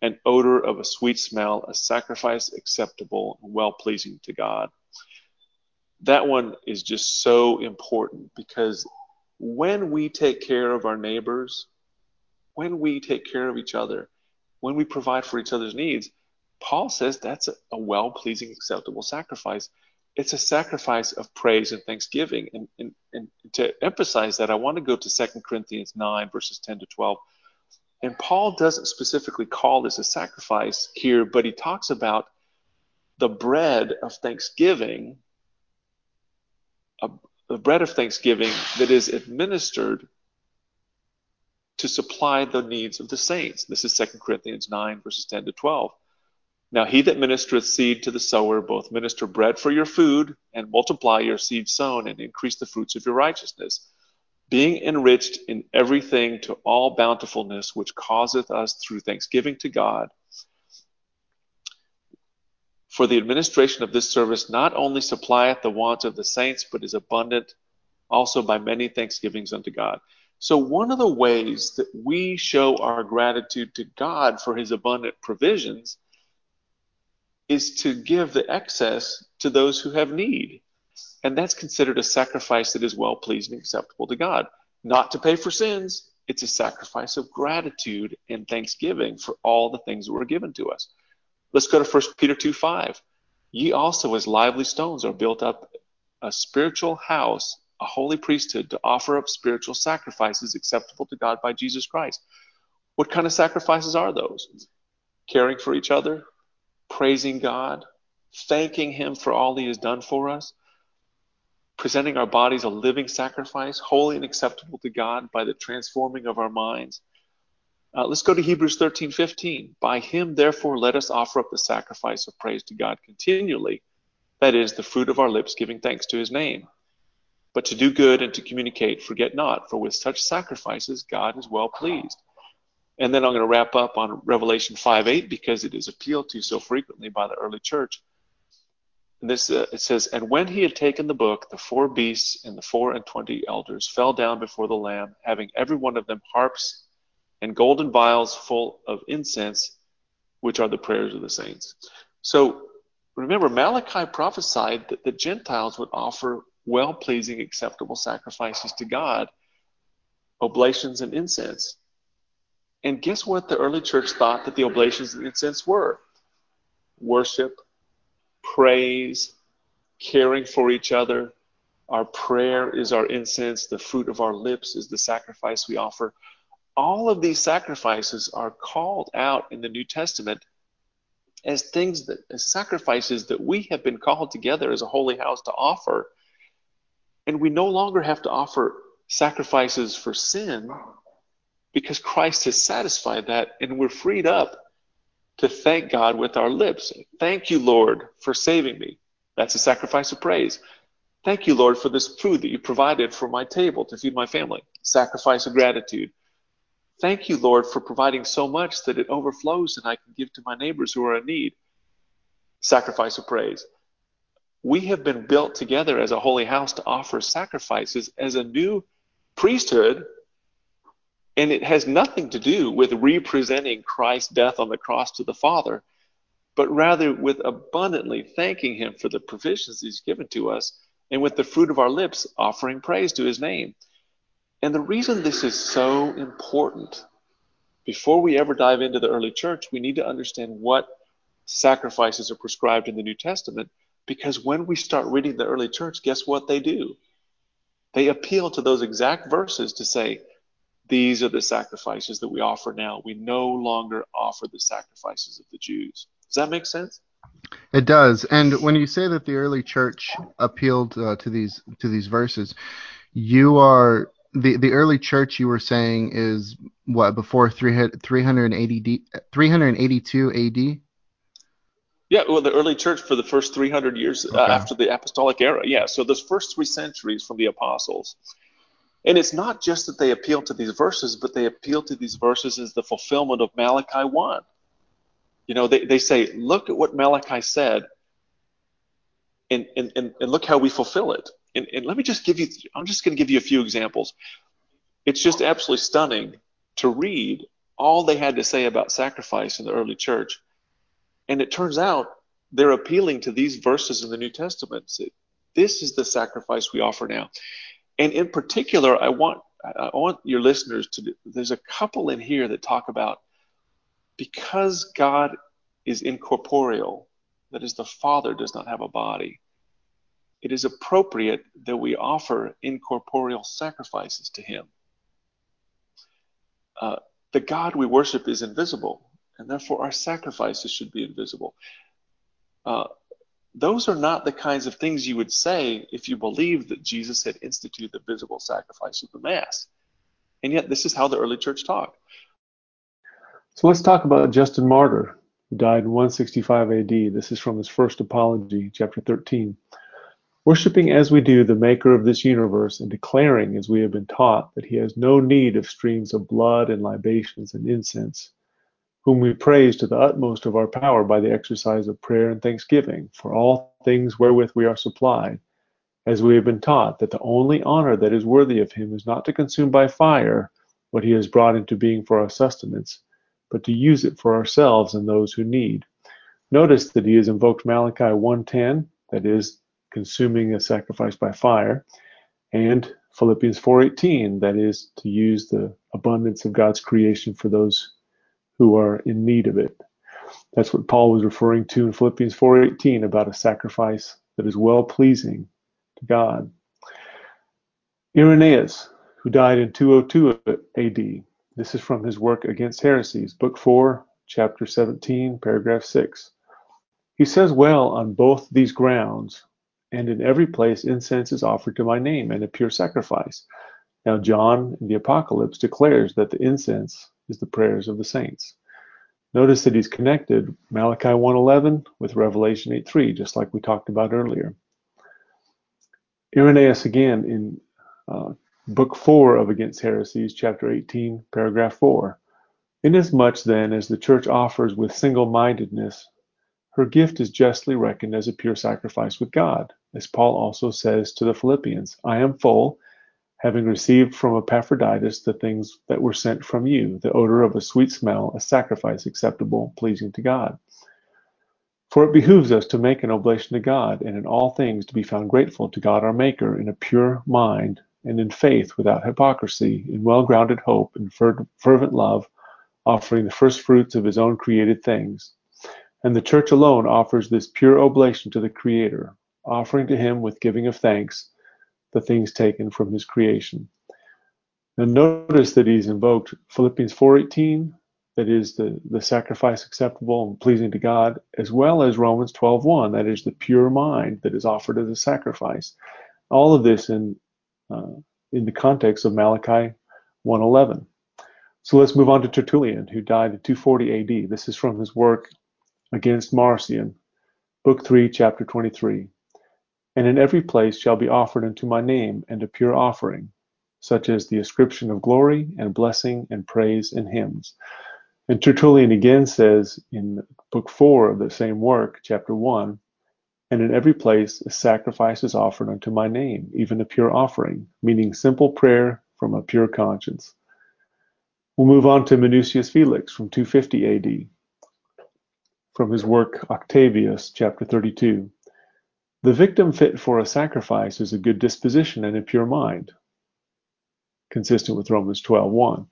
an odor of a sweet smell, a sacrifice acceptable and well-pleasing to God. That one is just so important, because when we take care of our neighbors, when we take care of each other, when we provide for each other's needs, Paul says that's a well-pleasing, acceptable sacrifice. It's a sacrifice of praise and thanksgiving. And to emphasize that, I want to go to 2 Corinthians 9, verses 10 to 12. And Paul doesn't specifically call this a sacrifice here, but he talks about the bread of thanksgiving, the bread of thanksgiving that is administered to supply the needs of the saints. This is 2 Corinthians 9, verses 10 to 12. Now he that ministereth seed to the sower, both minister bread for your food, and multiply your seed sown, and increase the fruits of your righteousness, being enriched in everything to all bountifulness, which causeth us through thanksgiving to God. For the administration of this service not only supplieth the wants of the saints, but is abundant also by many thanksgivings unto God. So one of the ways that we show our gratitude to God for his abundant provisions is to give the excess to those who have need. And that's considered a sacrifice that is well-pleasing and acceptable to God. Not to pay for sins, it's a sacrifice of gratitude and thanksgiving for all the things that were given to us. Let's go to 1 Peter 2:5. Ye also as lively stones are built up a spiritual house, a holy priesthood, to offer up spiritual sacrifices acceptable to God by Jesus Christ. What kind of sacrifices are those? Caring for each other, praising God, thanking him for all he has done for us, presenting our bodies a living sacrifice, holy and acceptable to God by the transforming of our minds. Let's go to Hebrews 13:15. By him, therefore, let us offer up the sacrifice of praise to God continually, that is, the fruit of our lips giving thanks to his name. But to do good and to communicate, forget not, for with such sacrifices God is well pleased. And then I'm going to wrap up on Revelation 5:8 because it is appealed to so frequently by the early church. this it says, and when he had taken the book, the four beasts and the 4 and 20 elders fell down before the Lamb, having every one of them harps and golden vials full of incense, which are the prayers of the saints. So remember, Malachi prophesied that the Gentiles would offer well-pleasing, acceptable sacrifices to God, oblations and incense. And guess what the early church thought that the oblations and incense were? Worship, praise, caring for each other. Our prayer is our incense. The fruit of our lips is the sacrifice we offer. All of these sacrifices are called out in the New Testament as sacrifices that we have been called together as a holy house to offer. And we no longer have to offer sacrifices for sin, because Christ has satisfied that, and we're freed up to thank God with our lips. Thank you, Lord, for saving me. That's a sacrifice of praise. Thank you, Lord, for this food that you provided for my table to feed my family. Sacrifice of gratitude. Thank you, Lord, for providing so much that it overflows and I can give to my neighbors who are in need. Sacrifice of praise. We have been built together as a holy house to offer sacrifices as a new priesthood, and it has nothing to do with representing Christ's death on the cross to the Father, but rather with abundantly thanking him for the provisions he's given to us, and with the fruit of our lips offering praise to his name. And the reason this is so important, before we ever dive into the early church, we need to understand what sacrifices are prescribed in the New Testament, because when we start reading the early church, guess what they do? They appeal to those exact verses to say, these are the sacrifices that we offer now. We no longer offer the sacrifices of the Jews. Does that make sense? It does. And when you say that the early church appealed to these verses, you are the early church, you were saying, is what, before 382 AD? Yeah, well, the early church for the first 300 years after the apostolic era. Yeah, so those first 3 centuries from the apostles. And it's not just that they appeal to these verses, but they appeal to these verses as the fulfillment of Malachi 1. You know, they say, look at what Malachi said, and look how we fulfill it. And let me just give you, I'm just going to give you a few examples. It's just absolutely stunning to read all they had to say about sacrifice in the early church. And it turns out they're appealing to these verses in the New Testament. This is the sacrifice we offer now. And in particular, I want your listeners to, there's a couple in here that talk about, because God is incorporeal, that is, the Father does not have a body, it is appropriate that we offer incorporeal sacrifices to him. The God we worship is invisible, and therefore our sacrifices should be invisible. Those are not the kinds of things you would say if you believed that Jesus had instituted the visible sacrifice of the Mass. And yet this is how the early church talked. So let's talk about Justin Martyr, who died in 165 AD. This is from his first apology, chapter 13. Worshipping as we do the maker of this universe, and declaring as we have been taught that he has no need of streams of blood and libations and incense, whom we praise to the utmost of our power by the exercise of prayer and thanksgiving for all things wherewith we are supplied, as we have been taught that the only honor that is worthy of him is not to consume by fire what he has brought into being for our sustenance, but to use it for ourselves and those who need. Notice that he has invoked Malachi 1:10, that is, consuming a sacrifice by fire, and Philippians 4:18, that is, to use the abundance of God's creation for those who are in need of it. That's what Paul was referring to in Philippians 4:18 about a sacrifice that is well-pleasing to God. Irenaeus, who died in 202 AD. This is from his work Against Heresies, Book 4, Chapter 17, Paragraph 6. He says, well, on both these grounds, and in every place incense is offered to my name and a pure sacrifice. Now John in the Apocalypse declares that the incense is the prayers of the saints. Notice that he's connected Malachi 1:11 with Revelation 8:3, just like we talked about earlier. Irenaeus, again, in Book 4 of Against Heresies, Chapter 18, Paragraph 4. Inasmuch, then, as the church offers with single-mindedness Her gift is justly reckoned as a pure sacrifice with God, as Paul also says to the Philippians, I am full, having received from Epaphroditus the things that were sent from you, the odor of a sweet smell, a sacrifice acceptable, pleasing to God. For it behooves us to make an oblation to God, and in all things to be found grateful to God our Maker, in a pure mind, and in faith without hypocrisy, in well-grounded hope, and fervent love, offering the first fruits of his own created things. And the Church alone offers this pure oblation to the Creator, offering to him with giving of thanks the things taken from his creation. And notice that he's invoked Philippians 4:18, that is the sacrifice acceptable and pleasing to God, as well as Romans 12:1, that is the pure mind that is offered as a sacrifice. All of this in the context of Malachi 1:11. So let's move on to Tertullian, who died in 240 AD. This is from his work Against Marcion, Book 3, Chapter 23. And in every place shall be offered unto my name and a pure offering, such as the ascription of glory and blessing and praise and hymns. And Tertullian again says in Book 4 of the same work, Chapter 1, and in every place a sacrifice is offered unto my name, even a pure offering, meaning simple prayer from a pure conscience. We'll move on to Minucius Felix from 250 AD. From his work Octavius, Chapter 32. The victim fit for a sacrifice is a good disposition and a pure mind, consistent with Romans 12:1,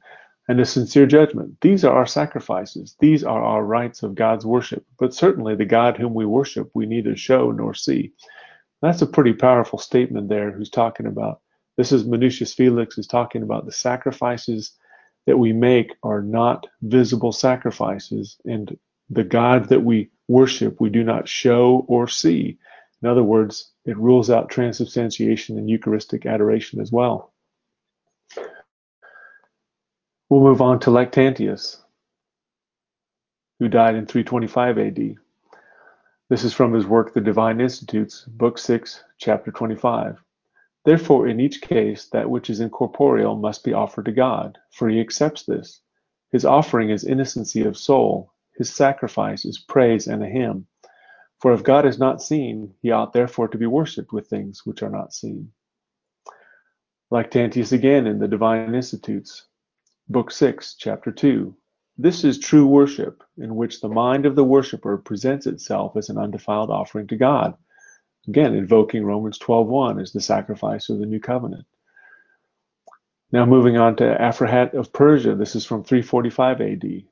and a sincere judgment. These are our sacrifices. These are our rites of God's worship. But certainly the God whom we worship we neither show nor see. That's a pretty powerful statement there. Who's talking about? This is Minucius Felix is talking about the sacrifices that we make are not visible sacrifices, and the God that we worship, we do not show or see. In other words, it rules out transubstantiation and Eucharistic adoration as well. We'll move on to Lactantius, who died in 325 AD. This is from his work, The Divine Institutes, Book 6, Chapter 25. Therefore, in each case, that which is incorporeal must be offered to God, for he accepts this. His offering is innocency of soul. His sacrifice is praise and a hymn. For if God is not seen, he ought therefore to be worshipped with things which are not seen. Lactantius again in the Divine Institutes, Book 6, Chapter 2. This is true worship, in which the mind of the worshipper presents itself as an undefiled offering to God. Again, invoking Romans 12:1 as the sacrifice of the New Covenant. Now moving on to Aphrahat of Persia. This is from 345 AD.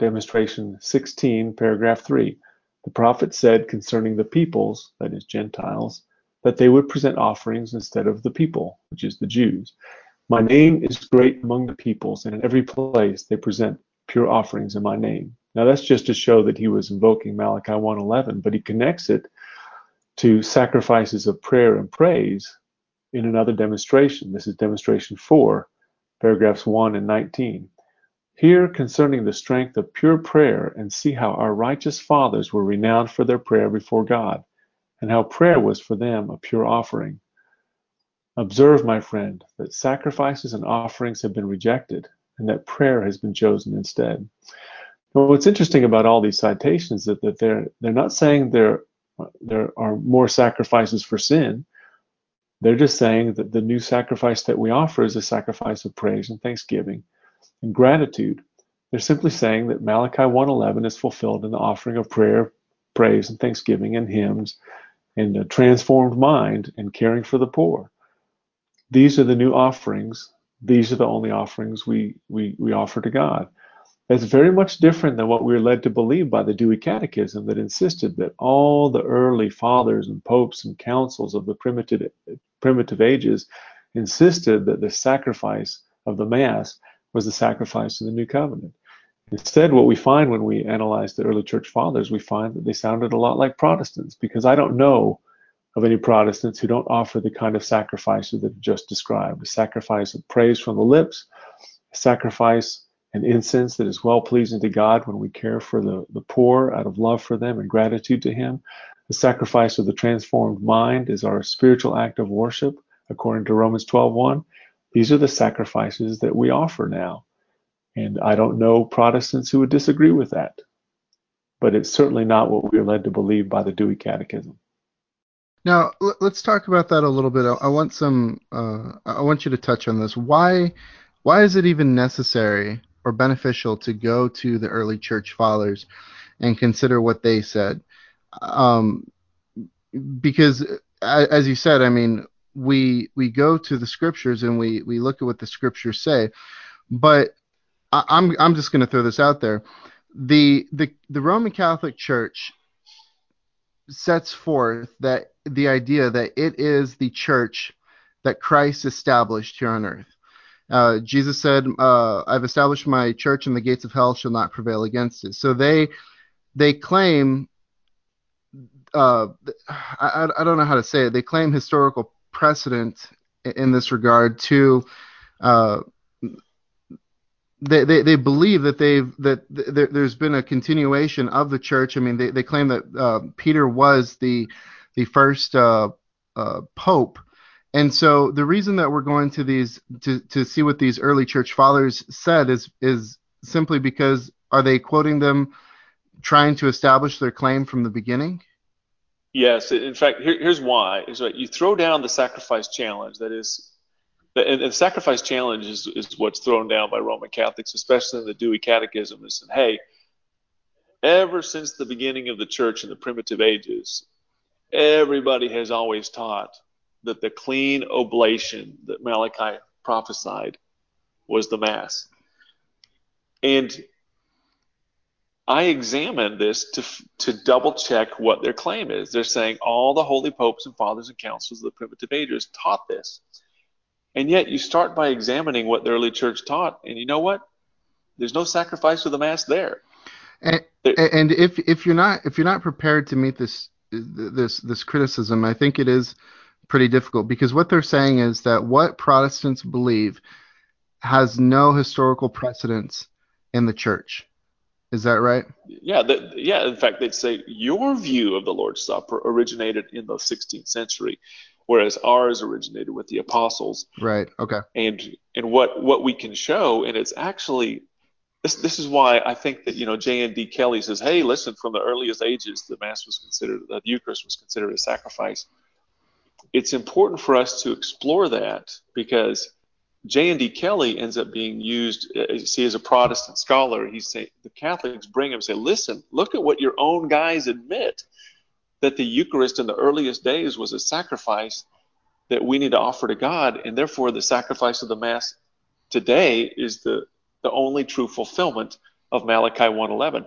Demonstration 16, paragraph 3. The prophet said concerning the peoples, that is Gentiles, that they would present offerings instead of the people, which is the Jews. My name is great among the peoples, and in every place they present pure offerings in my name. Now that's just to show that he was invoking Malachi 1:11, but he connects it to sacrifices of prayer and praise in another demonstration. This is demonstration 4, paragraphs 1 and 19. Hear concerning the strength of pure prayer, and see how our righteous fathers were renowned for their prayer before God, and how prayer was for them a pure offering. Observe, my friend, that sacrifices and offerings have been rejected, and that prayer has been chosen instead. Now, what's interesting about all these citations is that they're not saying there are more sacrifices for sin. They're just saying that the new sacrifice that we offer is a sacrifice of praise and thanksgiving and gratitude. They're simply saying that Malachi 1:11 is fulfilled in the offering of prayer, praise, and thanksgiving, and hymns, and a transformed mind, and caring for the poor. These are the new offerings. These are the only offerings we offer to God. That's very much different than what we were led to believe by the Douay Catechism, that insisted that all the early fathers and popes and councils of the primitive ages insisted that the sacrifice of the Mass was the sacrifice of the New Covenant. Instead, what we find when we analyze the early church fathers, we find that they sounded a lot like Protestants, because I don't know of any Protestants who don't offer the kind of sacrifices that I just described, a sacrifice of praise from the lips, a sacrifice and incense that is well-pleasing to God when we care for the poor out of love for them and gratitude to him. The sacrifice of the transformed mind is our spiritual act of worship, according to Romans 12:1. These are the sacrifices that we offer now. And I don't know Protestants who would disagree with that. but it's certainly not what we are led to believe by the Douay Catechism. Now, let's talk about that a little bit. I want you to touch on this. Why is it even necessary or beneficial to go to the early church fathers and consider what they said? Because, as you said, I mean, we go to the scriptures and we look at what the scriptures say. But I'm just going to throw this out there. The Roman Catholic Church sets forth that the idea that it is the church that Christ established here on earth. Jesus said, I've established my church and the gates of hell shall not prevail against it. So they claim, I don't know how to say it, they claim historical precedent in this regard to They believe that there's been a continuation of the church. I mean, they claim that Peter was the first pope, and so the reason that we're going to these to see what these early church fathers said is simply because, are they quoting them, trying to establish their claim from the beginning? Yes, in fact, here's why. Is that you throw down the sacrifice challenge that is. And the sacrifice challenge is what's thrown down by Roman Catholics, especially in the Douay Catechism. They said, hey, ever since the beginning of the church in the primitive ages, everybody has always taught that the clean oblation that Malachi prophesied was the Mass. And I examined this to double-check what their claim is. They're saying all the holy popes and fathers and councils of the primitive ages taught this. And yet you start by examining what the early church taught, and you know what? There's no sacrifice of the Mass there. And if you're not prepared to meet this criticism, I think it is pretty difficult, because what they're saying is that what Protestants believe has no historical precedence in the church. Is that right? Yeah. Yeah. In fact, they'd say your view of the Lord's Supper originated in the 16th century, whereas ours originated with the apostles. Right, okay. And what we can show, and it's actually, this is why I think that, you know, J.N.D. Kelly says, hey, listen, from the earliest ages, the Mass was considered, the Eucharist was considered a sacrifice. It's important for us to explore that, because J.N.D. Kelly ends up being used, see, as a Protestant scholar. He's saying, the Catholics bring him and say, listen, look at what your own guys admit, that the Eucharist in the earliest days was a sacrifice that we need to offer to God, and therefore the sacrifice of the Mass today is the only true fulfillment of Malachi 1:11.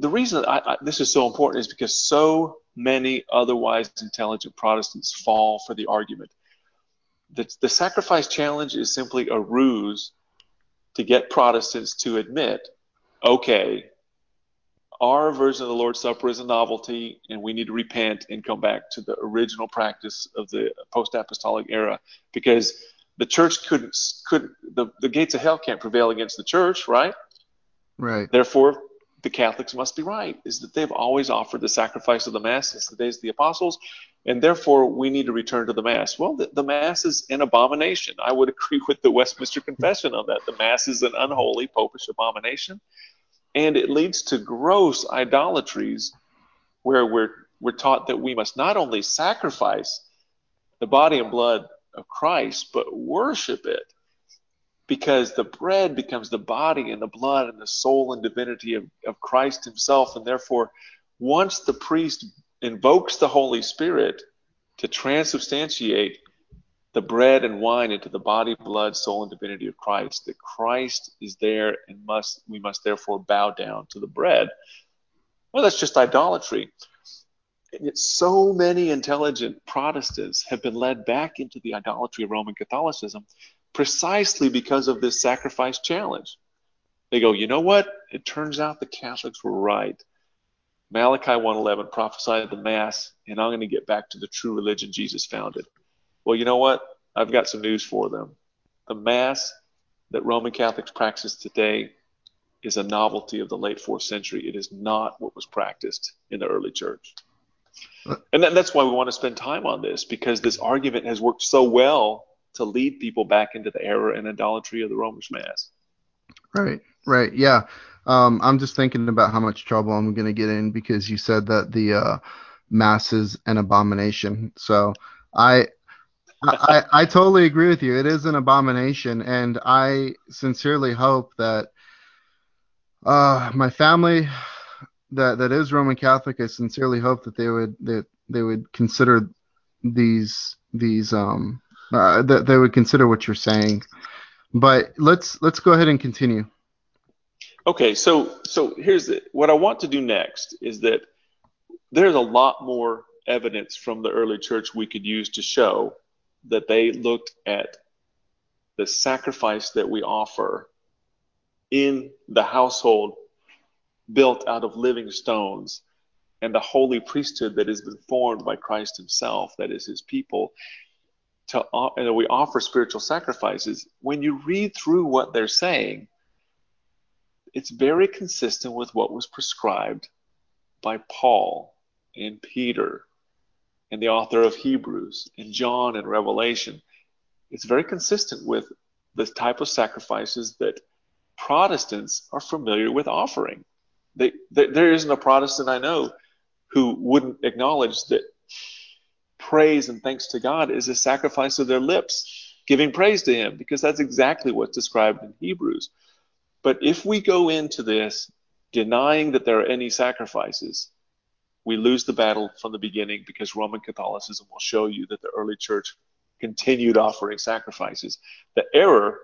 The reason this is so important is because so many otherwise intelligent Protestants fall for the argument. The sacrifice challenge is simply a ruse to get Protestants to admit, okay, our version of the Lord's Supper is a novelty, and we need to repent and come back to the original practice of the post-apostolic era, because the church couldn't the gates of hell can't prevail against the church, right? Right. Therefore, the Catholics must be right, is that they've always offered the sacrifice of the Mass since the days of the apostles, and therefore we need to return to the Mass. Well, the Mass is an abomination. I would agree with the Westminster Confession on that. The Mass is an unholy popish abomination. And it leads to gross idolatries where we're taught that we must not only sacrifice the body and blood of Christ, but worship it, because the bread becomes the body and the blood and the soul and divinity of Christ himself. And therefore, once the priest invokes the Holy Spirit to transubstantiate the bread and wine into the body, blood, soul, and divinity of Christ, that Christ is there, and we must therefore bow down to the bread. Well, that's just idolatry. And yet so many intelligent Protestants have been led back into the idolatry of Roman Catholicism precisely because of this sacrifice challenge. They go, you know what? It turns out the Catholics were right. Malachi 1:11 prophesied the Mass, and I'm going to get back to the true religion Jesus founded. Well, you know what? I've got some news for them. The Mass that Roman Catholics practice today is a novelty of the late 4th century. It is not what was practiced in the early church. And that's why we want to spend time on this, because this argument has worked so well to lead people back into the error and idolatry of the Romish Mass. Right. Right. Yeah. I'm just thinking about how much trouble I'm going to get in because you said that the mass is an abomination. So I totally agree with you. It is an abomination, and I sincerely hope that my family that is Roman Catholic, I sincerely hope that they would consider that they would consider what you're saying. But let's go ahead and continue. Okay, so here's what I want to do next is that there's a lot more evidence from the early church we could use to show that they looked at the sacrifice that we offer in the household built out of living stones and the holy priesthood that has been formed by Christ himself, that is his people, and we offer spiritual sacrifices. When you read through what they're saying, it's very consistent with what was prescribed by Paul and Peter and the author of Hebrews and John and Revelation. It's very consistent with the type of sacrifices that Protestants are familiar with offering. There isn't a Protestant I know who wouldn't acknowledge that praise and thanks to God is a sacrifice of their lips, giving praise to him, because that's exactly what's described in Hebrews. But if we go into this denying that there are any sacrifices, we lose the battle from the beginning, because Roman Catholicism will show you that the early church continued offering sacrifices. The error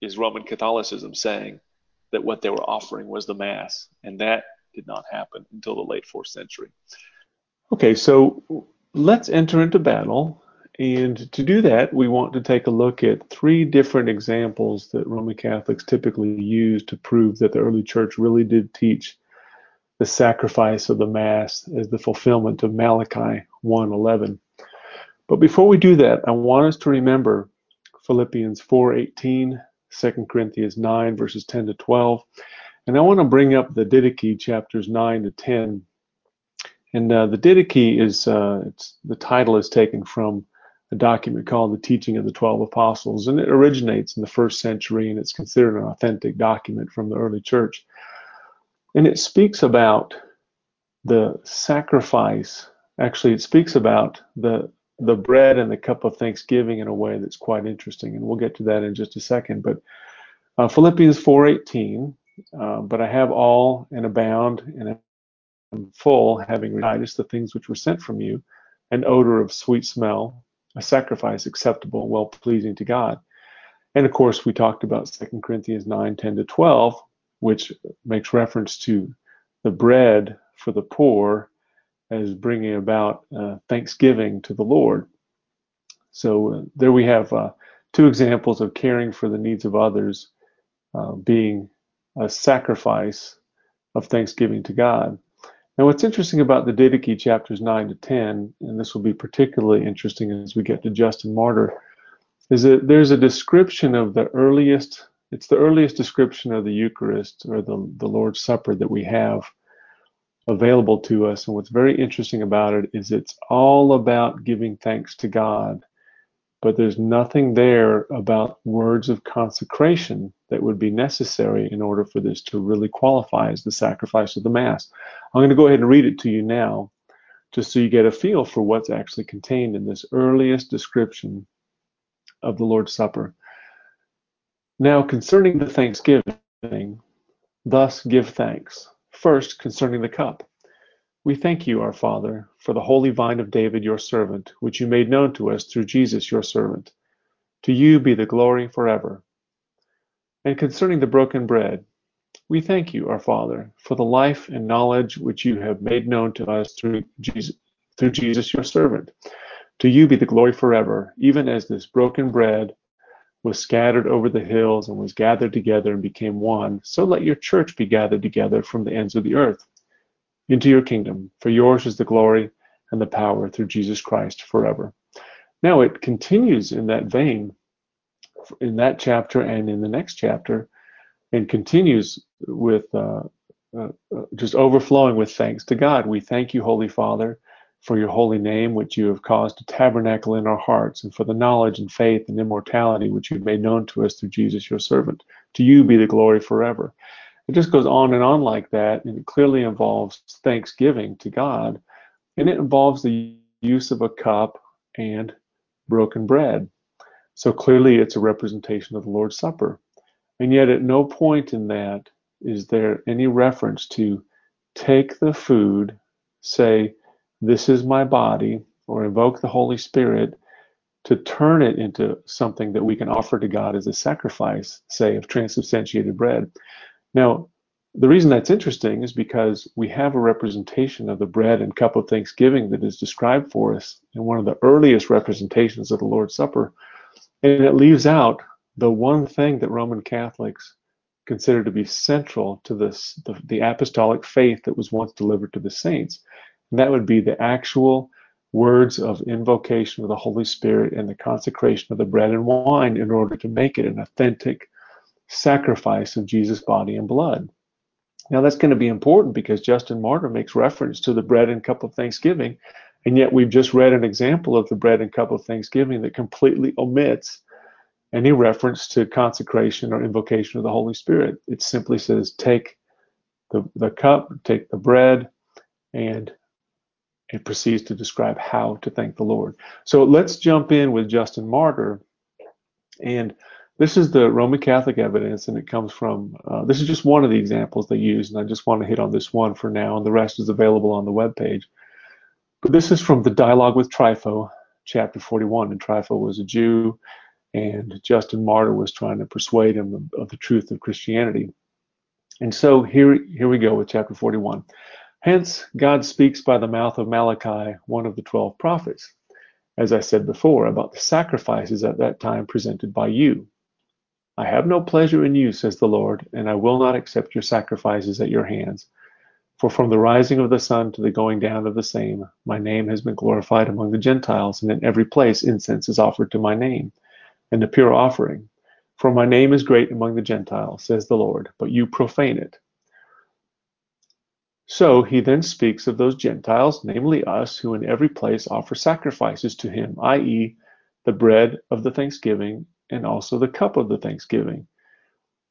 is Roman Catholicism saying that what they were offering was the Mass, and that did not happen until the late 4th century. Okay, so let's enter into battle, and to do that, we want to take a look at three different examples that Roman Catholics typically use to prove that the early church really did teach the sacrifice of the Mass as the fulfillment of Malachi 1:11. But before we do that, I want us to remember Philippians 4:18, 2 Corinthians 9, verses 10 to 12. And I want to bring up the Didache, chapters 9 to 10. And the Didache is, the title is taken from a document called The Teaching of the 12 Apostles. And it originates in the 1st century, and it's considered an authentic document from the early church. And it speaks about the sacrifice. Actually, it speaks about the bread and the cup of thanksgiving in a way that's quite interesting. And we'll get to that in just a second. But Philippians 4:18, but I have all and abound and am full, having realized the things which were sent from you, an odor of sweet smell, a sacrifice acceptable and well-pleasing to God. And, of course, we talked about 2 Corinthians 9, 10 to 12, which makes reference to the bread for the poor as bringing about thanksgiving to the Lord. So there we have two examples of caring for the needs of others being a sacrifice of thanksgiving to God. Now, what's interesting about the Didache, chapters 9 to 10, and this will be particularly interesting as we get to Justin Martyr, is that there's a description of the earliest. It's the earliest description of the Eucharist, or the Lord's Supper, that we have available to us. And what's very interesting about it is it's all about giving thanks to God, but there's nothing there about words of consecration that would be necessary in order for this to really qualify as the sacrifice of the Mass. I'm going to go ahead and read it to you now, just so you get a feel for what's actually contained in this earliest description of the Lord's Supper. Now, concerning the thanksgiving, thus give thanks. First, concerning the cup. We thank you, our Father, for the holy vine of David, your servant, which you made known to us through Jesus, your servant. To you be the glory forever. And concerning the broken bread, we thank you, our Father, for the life and knowledge which you have made known to us through Jesus, your servant. To you be the glory forever, even as this broken bread was scattered over the hills and was gathered together and became one, so let your church be gathered together from the ends of the earth into your kingdom, for yours is the glory and the power through Jesus Christ forever. Now it continues in that vein in that chapter and in the next chapter, and continues with just overflowing with thanks to God. We thank you, Holy Father, for your holy name, which you have caused to tabernacle in our hearts, and for the knowledge and faith and immortality which you have made known to us through Jesus your servant. To you be the glory forever. It just goes on and on like that, and it clearly involves thanksgiving to God, and it involves the use of a cup and broken bread. So clearly it's a representation of the Lord's Supper. And yet at no point in that is there any reference to take the food, say, this is my body, or invoke the Holy Spirit to turn it into something that we can offer to God as a sacrifice, say, of transubstantiated bread. Now, the reason that's interesting is because we have a representation of the bread and cup of thanksgiving that is described for us in one of the earliest representations of the Lord's Supper, and it leaves out the one thing that Roman Catholics consider to be central to this, the apostolic faith that was once delivered to the saints. And that would be the actual words of invocation of the Holy Spirit and the consecration of the bread and wine in order to make it an authentic sacrifice of Jesus' body and blood. Now that's going to be important because Justin Martyr makes reference to the bread and cup of thanksgiving, and yet we've just read an example of the bread and cup of thanksgiving that completely omits any reference to consecration or invocation of the Holy Spirit. It simply says, take the cup, take the bread, and it proceeds to describe how to thank the Lord. So let's jump in with Justin Martyr. And this is the Roman Catholic evidence, and it comes from, this is just one of the examples they use, and I just want to hit on this one for now, and the rest is available on the webpage. But this is from the Dialogue with Trypho, chapter 41, and Trypho was a Jew, and Justin Martyr was trying to persuade him of the truth of Christianity. And so here we go with chapter 41. Hence, God speaks by the mouth of Malachi, one of the 12 prophets, as I said before, about the sacrifices at that time presented by you. I have no pleasure in you, says the Lord, and I will not accept your sacrifices at your hands. For from the rising of the sun to the going down of the same, my name has been glorified among the Gentiles, and in every place incense is offered to my name, and a pure offering. For my name is great among the Gentiles, says the Lord, but you profane it. So he then speaks of those Gentiles, namely us, who in every place offer sacrifices to him, i.e. the bread of the thanksgiving and also the cup of the thanksgiving,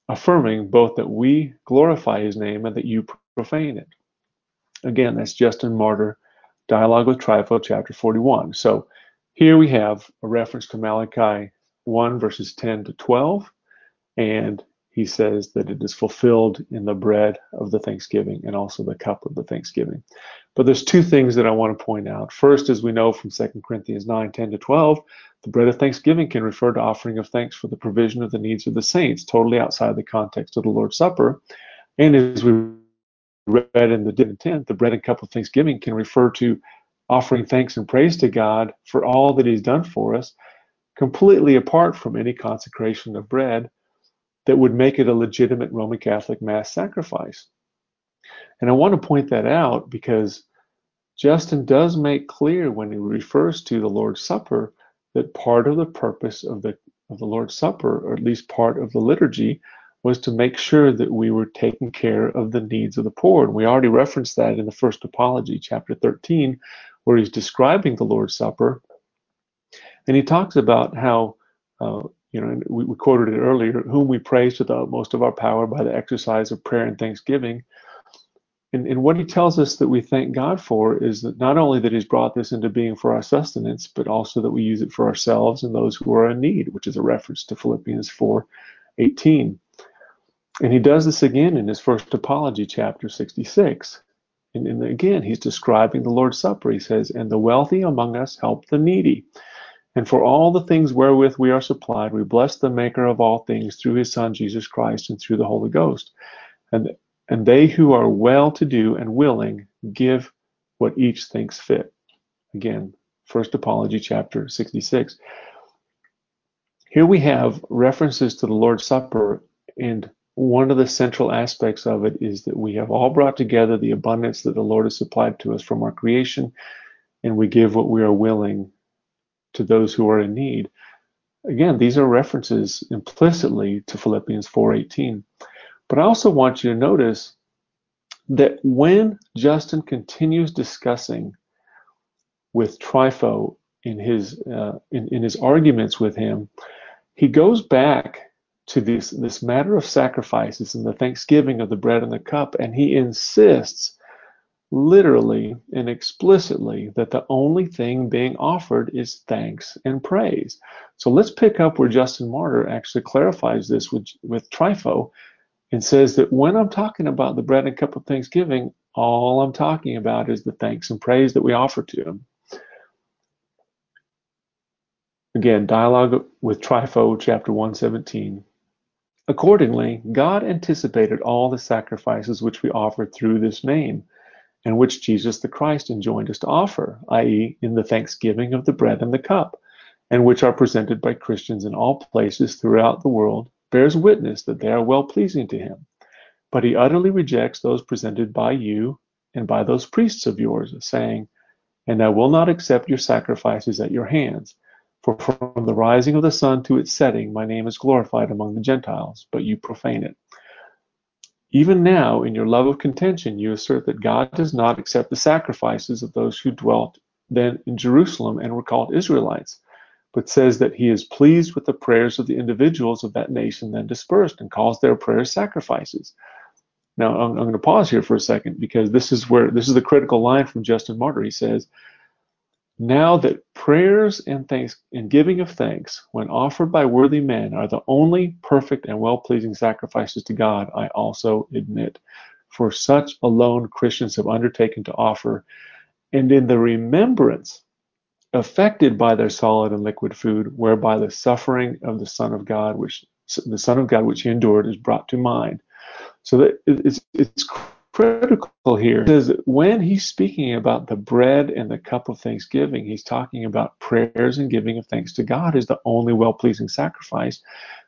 affirming both that we glorify his name and that you profane it. Again, that's Justin Martyr, Dialogue with Trypho, chapter 41. So here we have a reference to Malachi 1, verses 10 to 12, and he says that it is fulfilled in the bread of the thanksgiving and also the cup of the thanksgiving. But there's two things that I want to point out. First, as we know from 2 Corinthians 9, 10 to 12, the bread of thanksgiving can refer to offering of thanks for the provision of the needs of the saints, totally outside the context of the Lord's Supper. And as we read in the Didache 10, the bread and cup of thanksgiving can refer to offering thanks and praise to God for all that he's done for us, completely apart from any consecration of bread that would make it a legitimate Roman Catholic mass sacrifice. And I want to point that out because Justin does make clear when he refers to the Lord's Supper that part of the purpose of the Lord's Supper, or at least part of the liturgy, was to make sure that we were taking care of the needs of the poor. And we already referenced that in the first apology, chapter 13, where he's describing the Lord's Supper. And he talks about how we quoted it earlier, whom we praise to the utmost of our power by the exercise of prayer and thanksgiving. And what he tells us that we thank God for is that not only that he's brought this into being for our sustenance, but also that we use it for ourselves and those who are in need, which is a reference to Philippians 4:18. And he does this again in his first apology, chapter 66. And again, he's describing the Lord's Supper. He says, and the wealthy among us help the needy. And for all the things wherewith we are supplied, we bless the maker of all things through his Son, Jesus Christ, and through the Holy Ghost. And they who are well-to-do and willing give what each thinks fit. Again, First Apology, chapter 66. Here we have references to the Lord's Supper, and one of the central aspects of it is that we have all brought together the abundance that the Lord has supplied to us from our creation, and we give what we are willing to those who are in need. Again, these are references implicitly to Philippians 4:18. But I also want you to notice that when Justin continues discussing with Trypho in his arguments with him, he goes back to this matter of sacrifices and the thanksgiving of the bread and the cup, and he insists literally and explicitly that the only thing being offered is thanks and praise. So let's pick up where Justin Martyr actually clarifies this with Trypho and says that when I'm talking about the bread and cup of thanksgiving, all I'm talking about is the thanks and praise that we offer to him. Again, Dialogue with Trypho, chapter 117. Accordingly, God anticipated all the sacrifices which we offered through this name, and which Jesus the Christ enjoined us to offer, i.e. in the thanksgiving of the bread and the cup, and which are presented by Christians in all places throughout the world, bears witness that they are well-pleasing to him. But he utterly rejects those presented by you and by those priests of yours, saying, and I will not accept your sacrifices at your hands, for from the rising of the sun to its setting, my name is glorified among the Gentiles, but you profane it. Even now, in your love of contention, you assert that God does not accept the sacrifices of those who dwelt then in Jerusalem and were called Israelites, but says that he is pleased with the prayers of the individuals of that nation then dispersed, and calls their prayers sacrifices. Now, I'm going to pause here for a second, because this is the critical line from Justin Martyr. He says, now that prayers and thanks and giving of thanks, when offered by worthy men, are the only perfect and well-pleasing sacrifices to God, I also admit, for such alone Christians have undertaken to offer, and in the remembrance affected by their solid and liquid food, whereby the suffering of the Son of God, which he endured, is brought to mind. So that it's critical here. It says that when he's speaking about the bread and the cup of thanksgiving, he's talking about prayers and giving of thanks to God is the only well-pleasing sacrifice.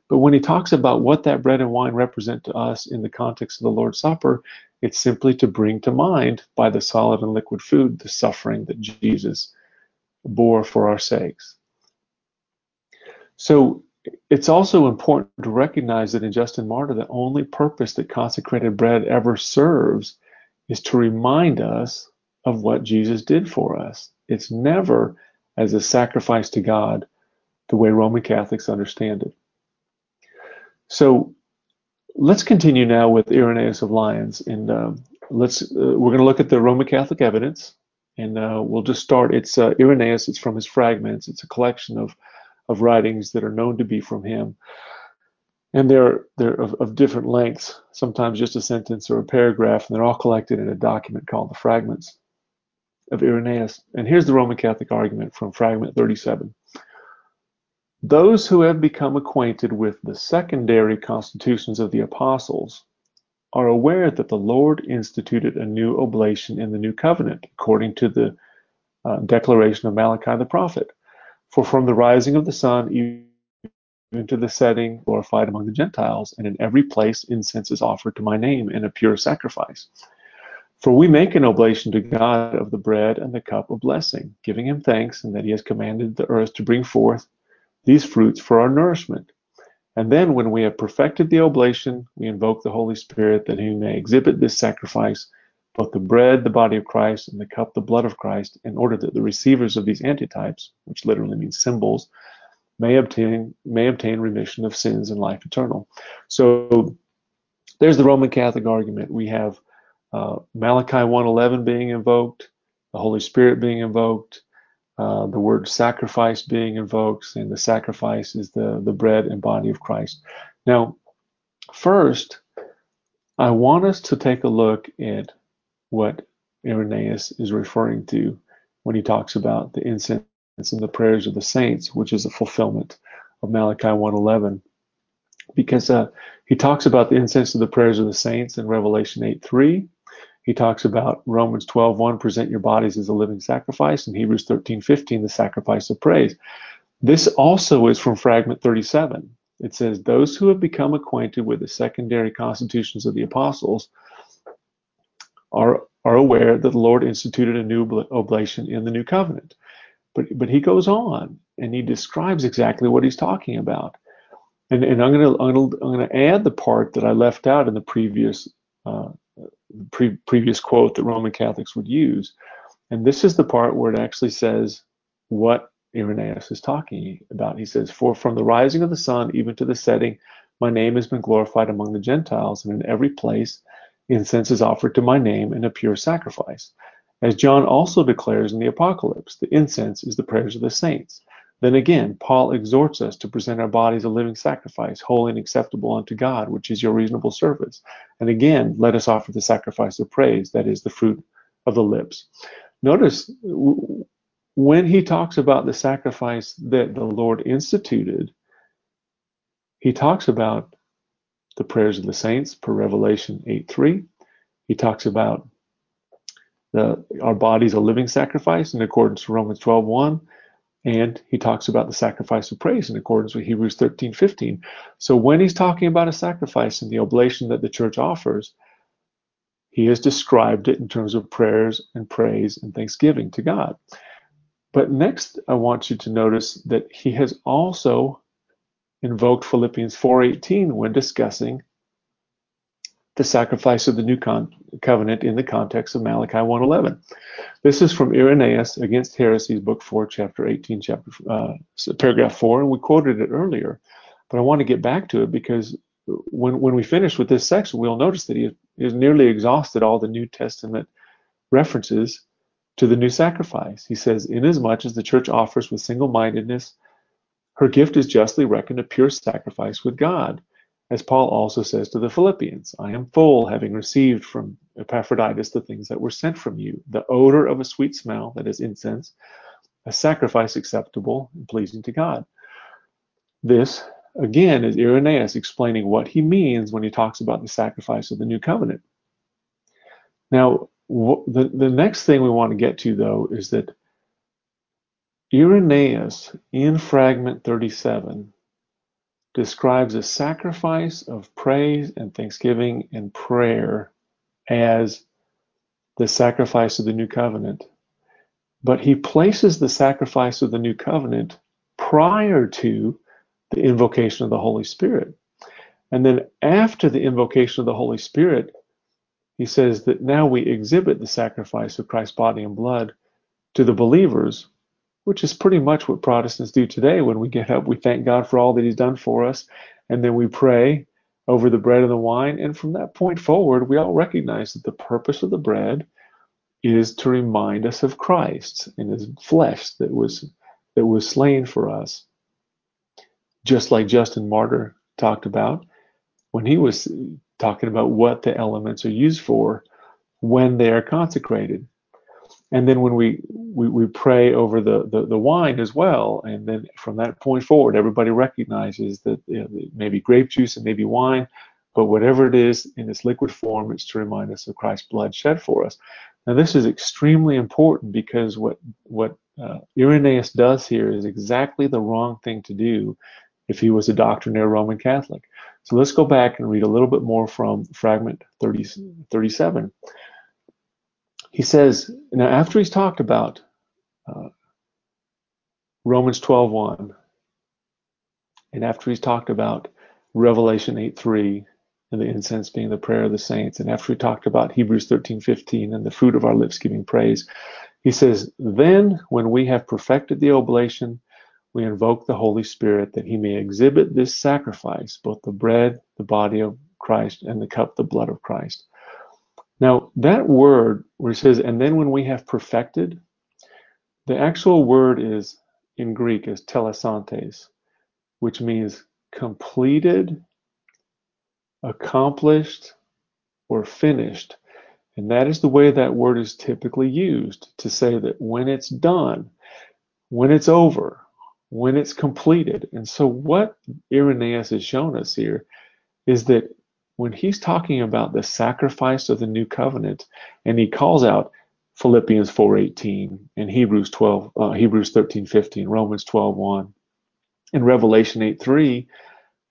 But when he talks about what that bread and wine represent to us in the context of the Lord's Supper, it's simply to bring to mind by the solid and liquid food the suffering that Jesus bore for our sakes. So it's also important to recognize that in Justin Martyr, the only purpose that consecrated bread ever serves is to remind us of what Jesus did for us. It's never as a sacrifice to God, the way Roman Catholics understand it. So let's continue now with Irenaeus of Lyons, and we're going to look at the Roman Catholic evidence, and we'll just start. It's Irenaeus. It's from his Fragments. It's a collection of writings that are known to be from him. And they're of different lengths, sometimes just a sentence or a paragraph, and they're all collected in a document called the Fragments of Irenaeus. And here's the Roman Catholic argument from Fragment 37. Those who have become acquainted with the secondary constitutions of the apostles are aware that the Lord instituted a new oblation in the New Covenant, according to the declaration of Malachi the prophet. For from the rising of the sun even to the setting, glorified among the Gentiles, and in every place incense is offered to my name in a pure sacrifice. For we make an oblation to God of the bread and the cup of blessing, giving him thanks, and that he has commanded the earth to bring forth these fruits for our nourishment. And then when we have perfected the oblation, we invoke the Holy Spirit that he may exhibit this sacrifice, both the bread, the body of Christ, and the cup, the blood of Christ, in order that the receivers of these antitypes, which literally means symbols, may obtain remission of sins and life eternal. So there's the Roman Catholic argument. We have Malachi 1:11 being invoked, the Holy Spirit being invoked, the word sacrifice being invoked, and the sacrifice is the bread and body of Christ. Now, first, I want us to take a look at what Irenaeus is referring to when he talks about the incense and the prayers of the saints, which is a fulfillment of Malachi 1:11, because he talks about the incense of the prayers of the saints in Revelation 8:3. He talks about Romans 12:1, present your bodies as a living sacrifice, and Hebrews 13:15, the sacrifice of praise. This also is from Fragment 37. It says, those who have become acquainted with the secondary constitutions of the apostles are aware that the Lord instituted a new oblation in the New Covenant. But he goes on and he describes exactly what he's talking about. And I'm going to add the part that I left out in the previous quote that Roman Catholics would use. And this is the part where it actually says what Irenaeus is talking about. He says, "For from the rising of the sun even to the setting, my name has been glorified among the Gentiles, and in every place incense is offered to my name in a pure sacrifice. As John also declares in the Apocalypse, the incense is the prayers of the saints." Then again, Paul exhorts us to present our bodies a living sacrifice, holy and acceptable unto God, which is your reasonable service. And again, let us offer the sacrifice of praise, that is the fruit of the lips. Notice when he talks about the sacrifice that the Lord instituted, he talks about the prayers of the saints per Revelation 8:3. He talks about our bodies a living sacrifice in accordance with Romans 12:1. And he talks about the sacrifice of praise in accordance with Hebrews 13:15. So when he's talking about a sacrifice and the oblation that the church offers, he has described it in terms of prayers and praise and thanksgiving to God. But next, I want you to notice that he has also invoked Philippians 4:18 when discussing the sacrifice of the new covenant in the context of Malachi 1:11. This is from Irenaeus, Against Heresies, book 4, chapter 18, paragraph 4, and we quoted it earlier. But I want to get back to it because when we finish with this section, we'll notice that he has nearly exhausted all the New Testament references to the new sacrifice. He says, "Inasmuch as the church offers with single-mindedness, her gift is justly reckoned a pure sacrifice with God. As Paul also says to the Philippians, I am full, having received from Epaphroditus the things that were sent from you, the odor of a sweet smell, that is incense, a sacrifice acceptable and pleasing to God." This, again, is Irenaeus explaining what he means when he talks about the sacrifice of the new covenant. Now, the next thing we want to get to, though, is that Irenaeus, in fragment 37, describes a sacrifice of praise and thanksgiving and prayer as the sacrifice of the new covenant. But he places the sacrifice of the new covenant prior to the invocation of the Holy Spirit. And then after the invocation of the Holy Spirit, he says that now we exhibit the sacrifice of Christ's body and blood to the believers, which is pretty much what Protestants do today. When we get up, we thank God for all that he's done for us, and then we pray over the bread and the wine. And from that point forward, we all recognize that the purpose of the bread is to remind us of Christ and his flesh that was slain for us. Just like Justin Martyr talked about when he was talking about what the elements are used for when they are consecrated. And then when we pray over the wine as well, and then from that point forward, everybody recognizes that, you know, maybe grape juice and maybe wine, but whatever it is in its liquid form, it's to remind us of Christ's blood shed for us. Now, this is extremely important because what Irenaeus does here is exactly the wrong thing to do if he was a doctrinaire Roman Catholic. So let's go back and read a little bit more from fragment 37. He says, now after he's talked about Romans 12:1, and after he's talked about Revelation 8:3, and the incense being the prayer of the saints, and after he talked about Hebrews 13:15, and the fruit of our lips giving praise, he says, then when we have perfected the oblation, we invoke the Holy Spirit that he may exhibit this sacrifice, both the bread, the body of Christ, and the cup, the blood of Christ. Now, that word where it says, and then when we have perfected, the actual word is, in Greek, is telesantes, which means completed, accomplished, or finished. And that is the way that word is typically used to say that when it's done, when it's over, when it's completed. And so what Irenaeus has shown us here is that when he's talking about the sacrifice of the new covenant, and he calls out Philippians 4:18 and Hebrews 13:15, Romans 12:1, and Revelation 8:3,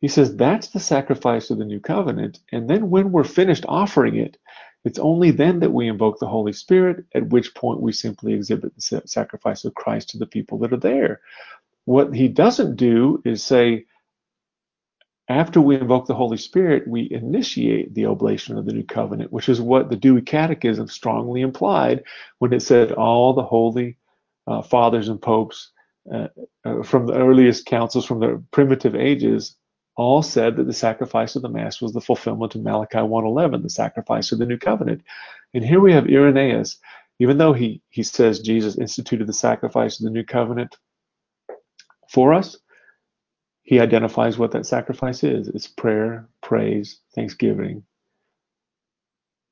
he says that's the sacrifice of the new covenant. And then when we're finished offering it, it's only then that we invoke the Holy Spirit, at which point we simply exhibit the sacrifice of Christ to the people that are there. What he doesn't do is say, After we invoke the Holy Spirit, we initiate the oblation of the New Covenant, which is what the Douay Catechism strongly implied when it said all the holy fathers and popes from the earliest councils, from the primitive ages, all said that the sacrifice of the Mass was the fulfillment of Malachi 1:11, the sacrifice of the New Covenant. And here we have Irenaeus, even though he says Jesus instituted the sacrifice of the New Covenant for us, he identifies what that sacrifice is. It's prayer, praise, thanksgiving.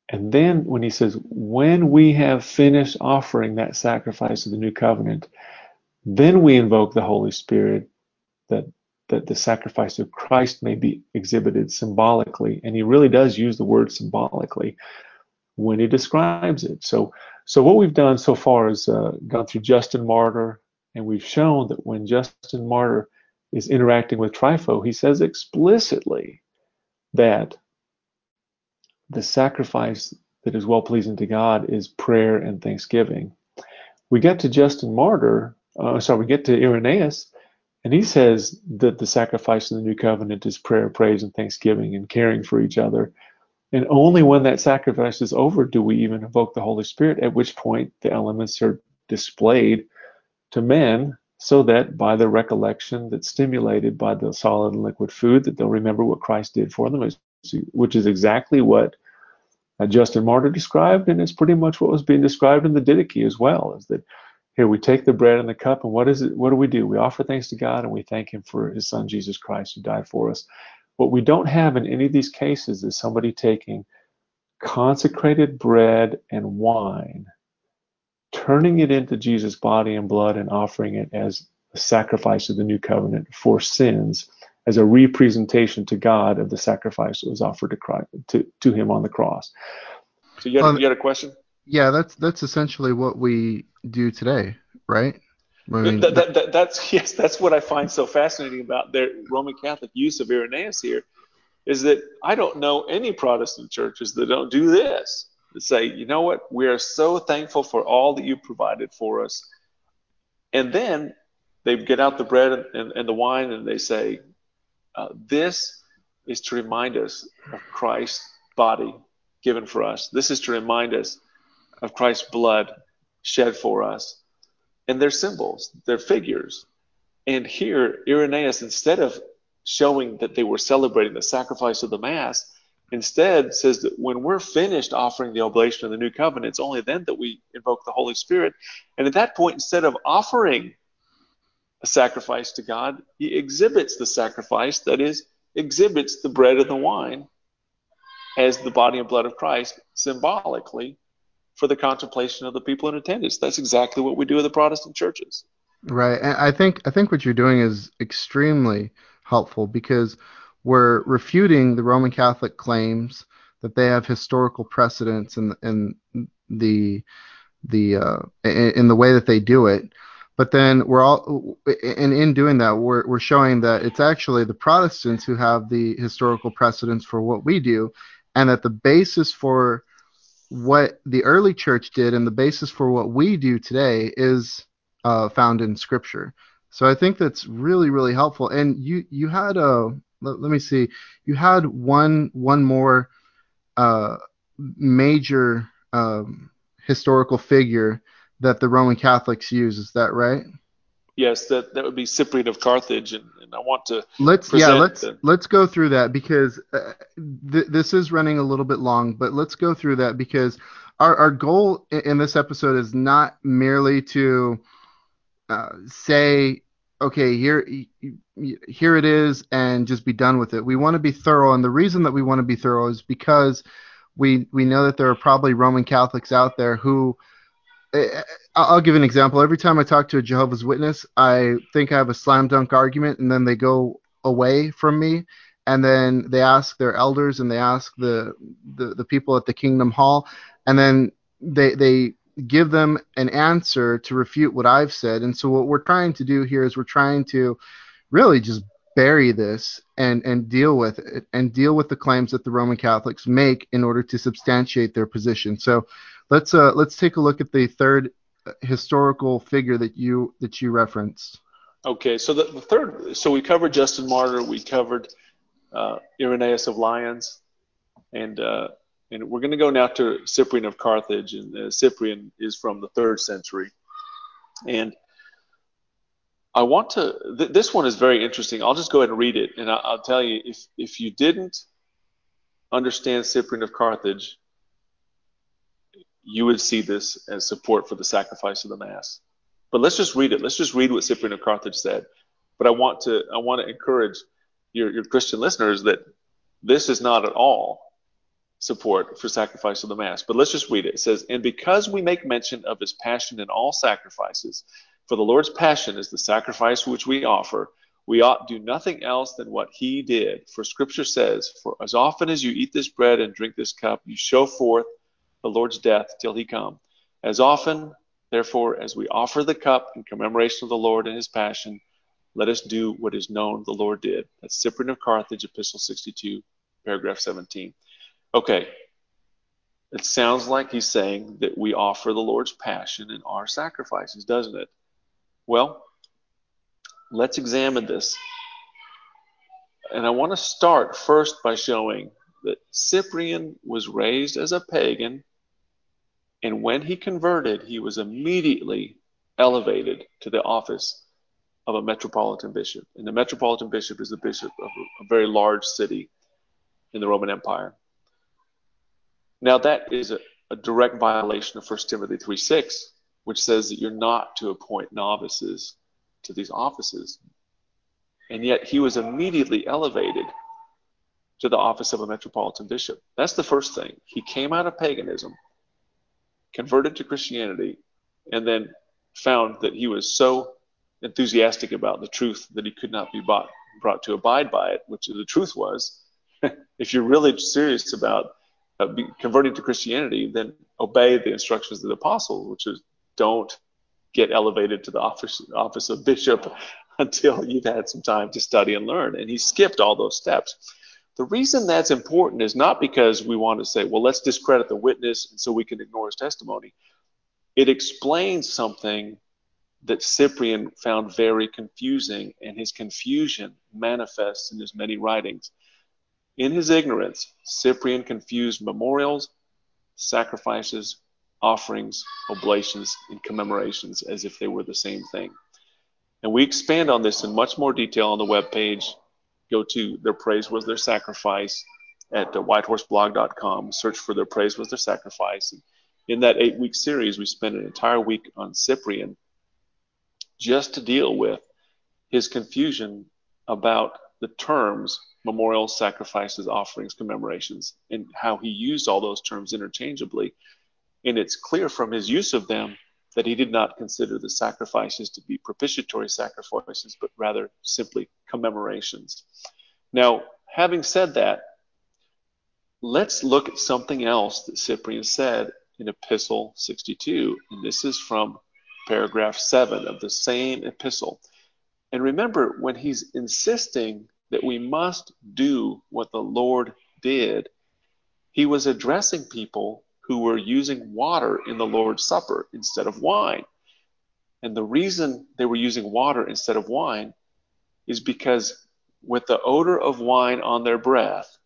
And then when he says, when we have finished offering that sacrifice of the New Covenant, then we invoke the Holy Spirit that the sacrifice of Christ may be exhibited symbolically. And he really does use the word symbolically when he describes it. So what we've done so far is gone through Justin Martyr, and we've shown that when Justin Martyr is interacting with Trypho, he says explicitly that the sacrifice that is well-pleasing to God is prayer and thanksgiving. We get to Irenaeus, and he says that the sacrifice of the New Covenant is prayer, praise, and thanksgiving, and caring for each other. And only when that sacrifice is over do we even invoke the Holy Spirit, at which point the elements are displayed to men, so that by the recollection that's stimulated by the solid and liquid food, that they'll remember what Christ did for them, which is exactly what Justin Martyr described, and it's pretty much what was being described in the Didache as well, is that here we take the bread and the cup, and what is it? What do we do? We offer thanks to God, and we thank him for his son, Jesus Christ, who died for us. What we don't have in any of these cases is somebody taking consecrated bread and wine, turning it into Jesus' body and blood and offering it as a sacrifice of the New Covenant for sins, as a representation to God of the sacrifice that was offered to Christ, to him on the cross. So you had a question? Yeah, that's essentially what we do today, right? I mean, that's what I find so fascinating about their Roman Catholic use of Irenaeus here, is that I don't know any Protestant churches that don't do this. Say, you know what, we are so thankful for all that you provided for us. And then they get out the bread and the wine, and they say, this is to remind us of Christ's body given for us. This is to remind us of Christ's blood shed for us. And they're symbols, they're figures. And here, Irenaeus, instead of showing that they were celebrating the sacrifice of the Mass, instead says that when we're finished offering the oblation of the New Covenant, it's only then that we invoke the Holy Spirit. And at that point, instead of offering a sacrifice to God, he exhibits the sacrifice, that is, exhibits the bread and the wine as the body and blood of Christ symbolically for the contemplation of the people in attendance. That's exactly what we do in the Protestant churches. Right. And I think what you're doing is extremely helpful, because we're refuting the Roman Catholic claims that they have historical precedents in the way that they do it. But then in doing that, we're showing that it's actually the Protestants who have the historical precedents for what we do, and that the basis for what the early church did and the basis for what we do today is found in Scripture. So I think that's really, really helpful. And you had a let me see. You had one more major historical figure that the Roman Catholics use. Is that right? Yes, that would be Cyprian of Carthage, and I want to let's go through that, because this is running a little bit long. But let's go through that, because our goal in this episode is not merely to say, okay, here it is, and just be done with it. We want to be thorough, and the reason that we want to be thorough is because we know that there are probably Roman Catholics out there who – I'll give an example. Every time I talk to a Jehovah's Witness, I think I have a slam dunk argument, and then they go away from me, and then they ask their elders, and they ask the people at the Kingdom Hall, and then they give them an answer to refute what I've said. And so what we're trying to do here is we're trying to really just bury this and deal with it, and deal with the claims that the Roman Catholics make in order to substantiate their position. So let's take a look at the third historical figure that you referenced. Okay, so the third, so we covered Justin Martyr, we covered Irenaeus of Lyons, and we're going to go now to Cyprian of Carthage, and Cyprian is from the 3rd century, and I want to. This one is very interesting. I'll just go ahead and read it, and I'll tell you if you didn't understand Cyprian of Carthage, you would see this as support for the sacrifice of the Mass. But let's just read it. Let's just read what Cyprian of Carthage said. But I want to encourage your Christian listeners that this is not at all support for sacrifice of the Mass. But let's just read it. It says, "And because we make mention of his passion in all sacrifices, for the Lord's passion is the sacrifice which we offer, we ought do nothing else than what he did. For Scripture says, for as often as you eat this bread and drink this cup, you show forth the Lord's death till he come. As often, therefore, as we offer the cup in commemoration of the Lord and his passion, let us do what is known the Lord did." That's Cyprian of Carthage, Epistle 62, paragraph 17. Okay, it sounds like he's saying that we offer the Lord's passion in our sacrifices, doesn't it? Well, let's examine this. And I want to start first by showing that Cyprian was raised as a pagan, and when he converted, he was immediately elevated to the office of a metropolitan bishop. And the metropolitan bishop is the bishop of a very large city in the Roman Empire. Now that is a direct violation of 1 Timothy 3:6, which says that you're not to appoint novices to these offices. And yet he was immediately elevated to the office of a metropolitan bishop. That's the first thing. He came out of paganism, converted to Christianity, and then found that he was so enthusiastic about the truth that he could not be brought to abide by it, which the truth was, if you're really serious about converting to Christianity, then obey the instructions of the apostle, which is don't get elevated to the office of bishop until you've had some time to study and learn. And he skipped all those steps. The reason that's important is not because we want to say, well, let's discredit the witness and so we can ignore his testimony. It explains something that Cyprian found very confusing, and his confusion manifests in his many writings. In his ignorance, Cyprian confused memorials, sacrifices, offerings, oblations, and commemorations as if they were the same thing. And we expand on this in much more detail on the webpage. Go to Their Praise Was Their Sacrifice at whitehorseblog.com. Search for Their Praise Was Their Sacrifice. And in that 8-week series, we spent an entire week on Cyprian just to deal with his confusion about the terms memorials, sacrifices, offerings, commemorations, and how he used all those terms interchangeably. And it's clear from his use of them that he did not consider the sacrifices to be propitiatory sacrifices, but rather simply commemorations. Now, having said that, let's look at something else that Cyprian said in Epistle 62, and this is from paragraph 7 of the same epistle. And remember, when he's insisting that we must do what the Lord did, he was addressing people who were using water in the Lord's Supper instead of wine. And the reason they were using water instead of wine is because with the odor of wine on their breath,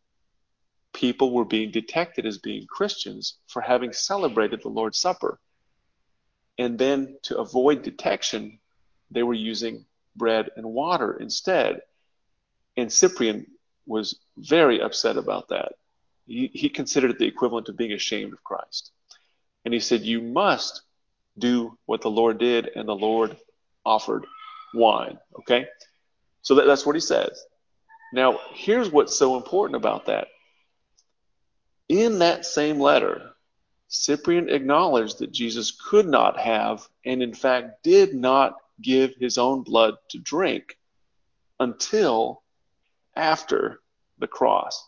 people were being detected as being Christians for having celebrated the Lord's Supper. And then to avoid detection, they were using bread and water instead. And Cyprian was very upset about that. He considered it the equivalent of being ashamed of Christ. And he said, you must do what the Lord did, and the Lord offered wine. Okay? So that's what he says. Now, here's what's so important about that. In that same letter, Cyprian acknowledged that Jesus could not have, and in fact did not give his own blood to drink until after the cross.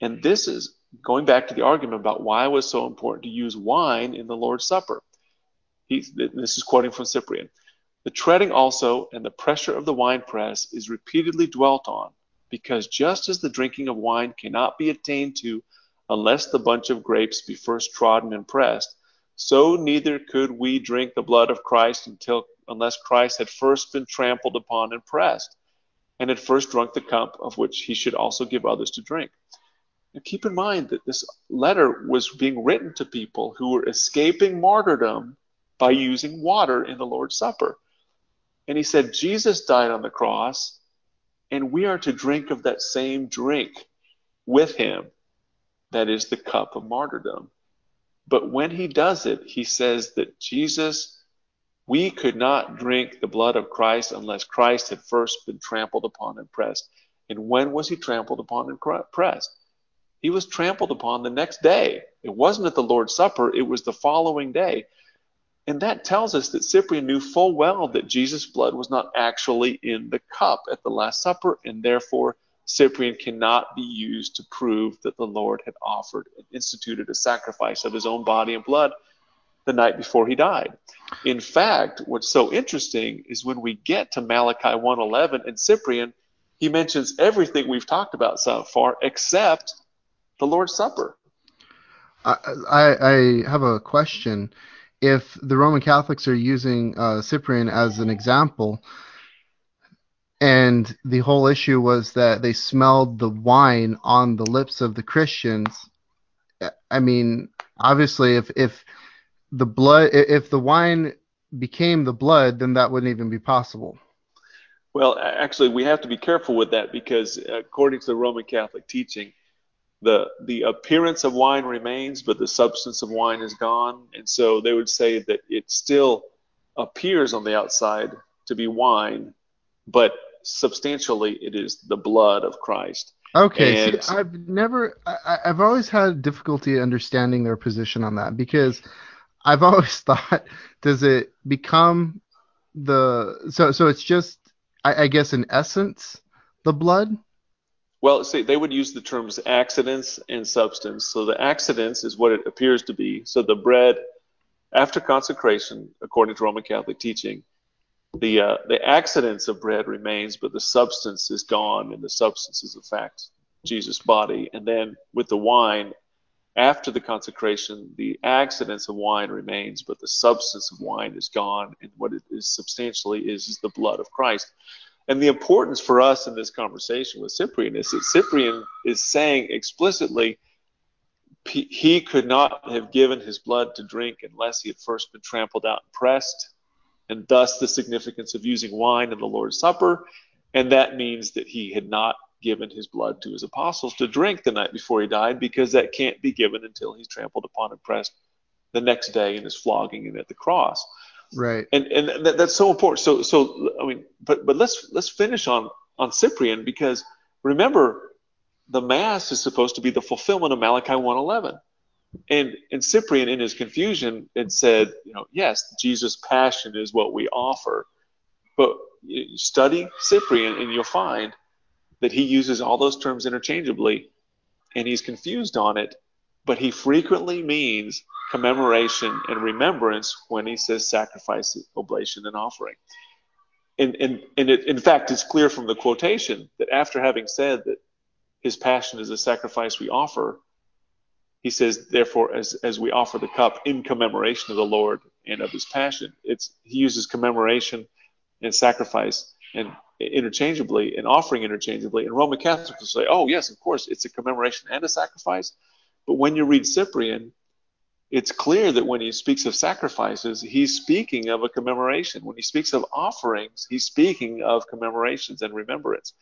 And this is going back to the argument about why it was so important to use wine in the Lord's Supper. This is quoting from Cyprian. "The treading also and the pressure of the winepress is repeatedly dwelt on, because just as the drinking of wine cannot be attained to unless the bunch of grapes be first trodden and pressed, so neither could we drink the blood of Christ unless Christ had first been trampled upon and pressed. and had first drunk the cup of which he should also give others to drink. Now keep in mind that this letter was being written to people who were escaping martyrdom by using water in the Lord's Supper. And he said, Jesus died on the cross, and we are to drink of that same drink with him, that is the cup of martyrdom. But when he does it, he says that Jesus, we could not drink the blood of Christ unless Christ had first been trampled upon and pressed. And when was he trampled upon and pressed? He was trampled upon the next day. It wasn't at the Lord's Supper, it was the following day. And that tells us that Cyprian knew full well that Jesus' blood was not actually in the cup at the Last Supper, and therefore Cyprian cannot be used to prove that the Lord had offered and instituted a sacrifice of his own body and blood the night before he died. In fact, what's so interesting is when we get to Malachi 1:11 and Cyprian, he mentions everything we've talked about so far except the Lord's Supper. I have a question. If the Roman Catholics are using Cyprian as an example, and the whole issue was that they smelled the wine on the lips of the Christians, I mean, obviously, if the wine became the blood, then that wouldn't even be possible. Well, actually, we have to be careful with that, because according to the Roman Catholic teaching, the appearance of wine remains, but the substance of wine is gone. And so they would say that it still appears on the outside to be wine, but substantially it is the blood of Christ. Okay, and, see, I've always had difficulty understanding their position on that, because I've always thought, does it become so it's just, I guess, in essence, the blood? Well, see, they would use the terms accidents and substance. So the accidents is what it appears to be. So the bread, after consecration, according to Roman Catholic teaching, the accidents of bread remains, but the substance is gone, and the substance is, in fact, Jesus' body. And then with the wine, after the consecration, the accidents of wine remains, but the substance of wine is gone, and what it is substantially is the blood of Christ. And the importance for us in this conversation with Cyprian is that Cyprian is saying explicitly he could not have given his blood to drink unless he had first been trampled out and pressed, and thus the significance of using wine in the Lord's Supper. And that means that he had not given his blood to his apostles to drink the night before he died, because that can't be given until he's trampled upon and pressed the next day in his flogging and at the cross. Right, and that's so important. So I mean, but let's finish on Cyprian, because remember, the Mass is supposed to be the fulfillment of Malachi 1:11, and Cyprian, in his confusion, had said, yes, Jesus' passion is what we offer, but study Cyprian and you'll find that he uses all those terms interchangeably, and he's confused on it, but he frequently means commemoration and remembrance when he says sacrifice, oblation, and offering. And it, in fact, it's clear from the quotation that after having said that his passion is a sacrifice we offer, he says, therefore, as we offer the cup in commemoration of the Lord and of his passion. He uses commemoration and sacrifice and interchangeably, and offering interchangeably. And Roman Catholics will say, oh, yes, of course, it's a commemoration and a sacrifice. But when you read Cyprian, it's clear that when he speaks of sacrifices, he's speaking of a commemoration. When he speaks of offerings, he's speaking of commemorations and remembrance.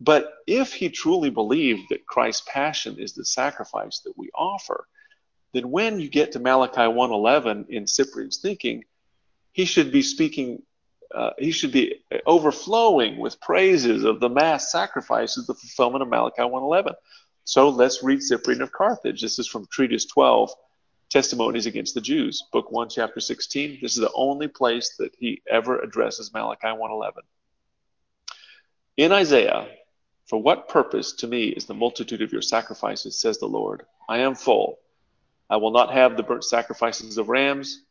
But if he truly believed that Christ's passion is the sacrifice that we offer, then when you get to Malachi 1:11 in Cyprian's thinking, he should be speaking, he should be overflowing with praises of the Mass sacrifice as the fulfillment of Malachi 1:11. So let's read Cyprian of Carthage. This is from Treatise 12, Testimonies Against the Jews, Book 1, Chapter 16. This is the only place that he ever addresses Malachi 1:11. In Isaiah, for what purpose to me is the multitude of your sacrifices, says the Lord? I am full. I will not have the burnt sacrifices of rams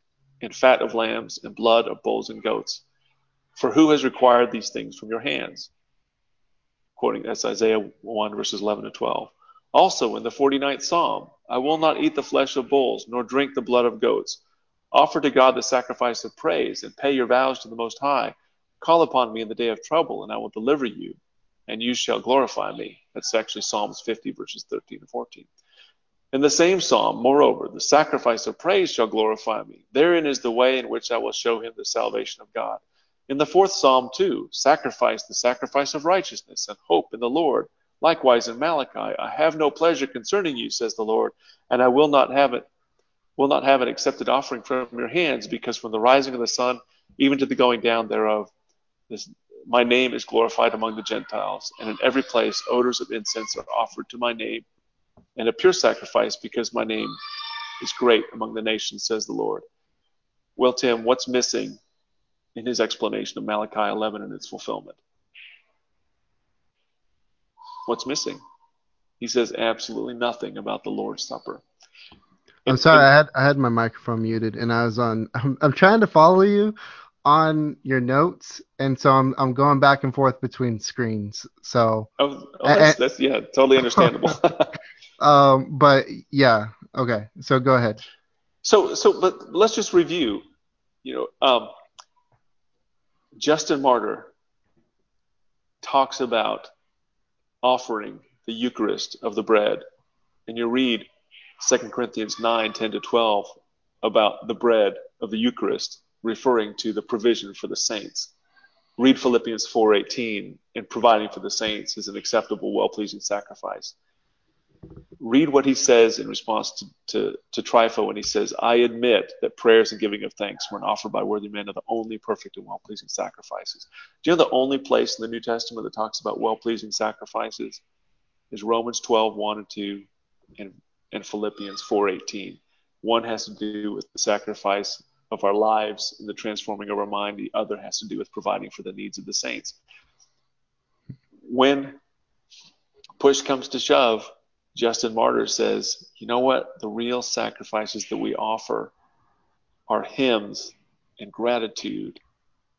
and fat of lambs and blood of bulls and goats. For who has required these things from your hands? Quoting, that's Isaiah 1, verses 11 to 12. Also, in the 49th Psalm, I will not eat the flesh of bulls, nor drink the blood of goats. Offer to God the sacrifice of praise, and pay your vows to the Most High. Call upon me in the day of trouble, and I will deliver you. and you shall glorify me. That's actually Psalms 50, verses 13 and 14. In the same psalm, moreover, the sacrifice of praise shall glorify me. Therein is the way in which I will show him the salvation of God. In the fourth psalm, too, the sacrifice of righteousness and hope in the Lord. Likewise in Malachi, I have no pleasure concerning you, says the Lord, and I will not have an accepted offering from your hands, because from the rising of the sun, even to the going down thereof, my name is glorified among the Gentiles, and in every place odors of incense are offered to my name, and a pure sacrifice, because my name is great among the nations, says the Lord. Well, Tim, what's missing in his explanation of Malachi 11 and its fulfillment? What's missing? He says absolutely nothing about the Lord's Supper. I'm sorry, I had my microphone muted, and I was on. I'm trying to follow you on your notes, and so I'm going back and forth between screens. So that's totally understandable. But yeah, okay. So go ahead. So but let's just review. Justin Martyr talks about offering the Eucharist of the bread, and you read 2 Corinthians 9, 10 to 12 about the bread of the Eucharist, referring to the provision for the saints. Read Philippians 4, 18, and providing for the saints is an acceptable, well-pleasing sacrifice. Read what he says in response to Trypho when he says, I admit that prayers and giving of thanks when offered by worthy men are the only perfect and well-pleasing sacrifices. Do you know the only place in the New Testament that talks about well-pleasing sacrifices is Romans 12, 1 and 2 and Philippians 4, 18. One has to do with the sacrifice of our lives and the transforming of our mind. The other has to do with providing for the needs of the saints. When push comes to shove, Justin Martyr says, you know what? The real sacrifices that we offer are hymns and gratitude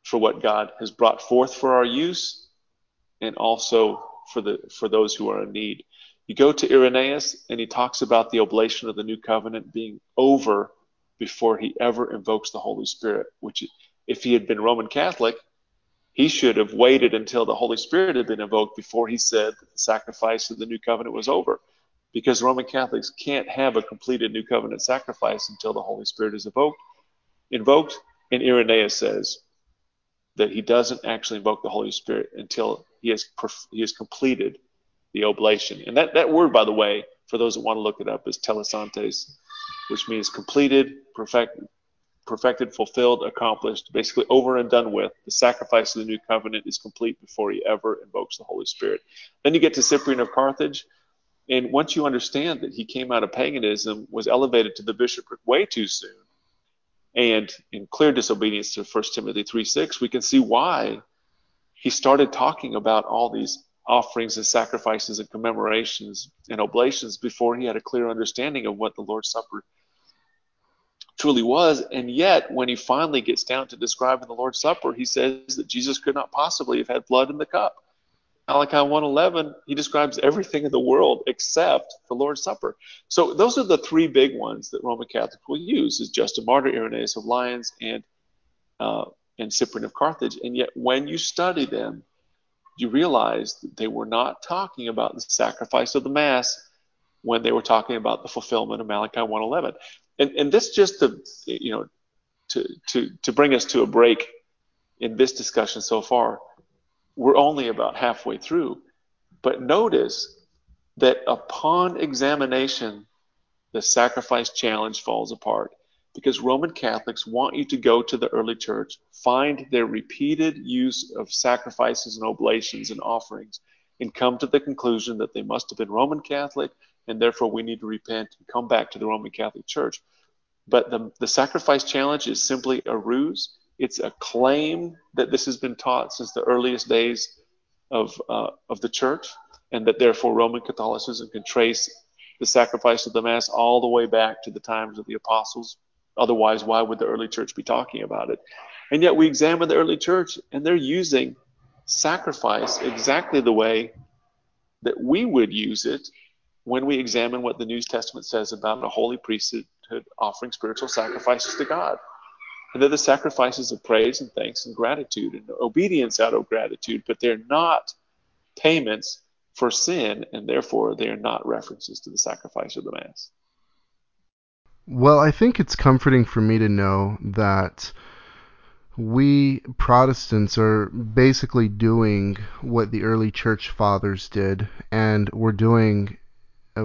for what God has brought forth for our use, and also for those who are in need. You go to Irenaeus, and he talks about the oblation of the New Covenant being over before he ever invokes the Holy Spirit, which if he had been Roman Catholic, he should have waited until the Holy Spirit had been invoked before he said that the sacrifice of the New Covenant was over. Because Roman Catholics can't have a completed New Covenant sacrifice until the Holy Spirit is invoked. And Irenaeus says that he doesn't actually invoke the Holy Spirit until he has completed the oblation. And that word, by the way, for those that want to look it up, is telesantes, which means completed, perfected, fulfilled, accomplished, basically over and done with. The sacrifice of the New Covenant is complete before he ever invokes the Holy Spirit. Then you get to Cyprian of Carthage. And once you understand that he came out of paganism, was elevated to the bishopric way too soon, and in clear disobedience to 1 Timothy 3:6, we can see why he started talking about all these offerings and sacrifices and commemorations and oblations before he had a clear understanding of what the Lord's Supper truly was. And yet, when he finally gets down to describing the Lord's Supper, he says that Jesus could not possibly have had blood in the cup. Malachi 1:11, he describes everything in the world except the Lord's Supper. So those are the three big ones that Roman Catholics will use, is Justin Martyr, Irenaeus of Lyons, and Cyprian of Carthage. And yet when you study them, you realize that they were not talking about the sacrifice of the Mass when they were talking about the fulfillment of Malachi 1:11. And this just to bring us to a break in this discussion so far. We're only about halfway through, but notice that upon examination, the sacrifice challenge falls apart, because Roman Catholics want you to go to the early church, find their repeated use of sacrifices and oblations and offerings, and come to the conclusion that they must have been Roman Catholic, and therefore we need to repent and come back to the Roman Catholic Church. But the sacrifice challenge is simply a ruse. It's a claim that this has been taught since the earliest days of the church, and that therefore Roman Catholicism can trace the sacrifice of the Mass all the way back to the times of the apostles. Otherwise, why would the early church be talking about it? And yet we examine the early church, and they're using sacrifice exactly the way that we would use it when we examine what the New Testament says about a holy priesthood offering spiritual sacrifices to God. And they're the sacrifices of praise and thanks and gratitude and obedience out of gratitude, but they're not payments for sin, and therefore they are not references to the sacrifice of the Mass. Well, I think it's comforting for me to know that we Protestants are basically doing what the early church fathers did, and we're doing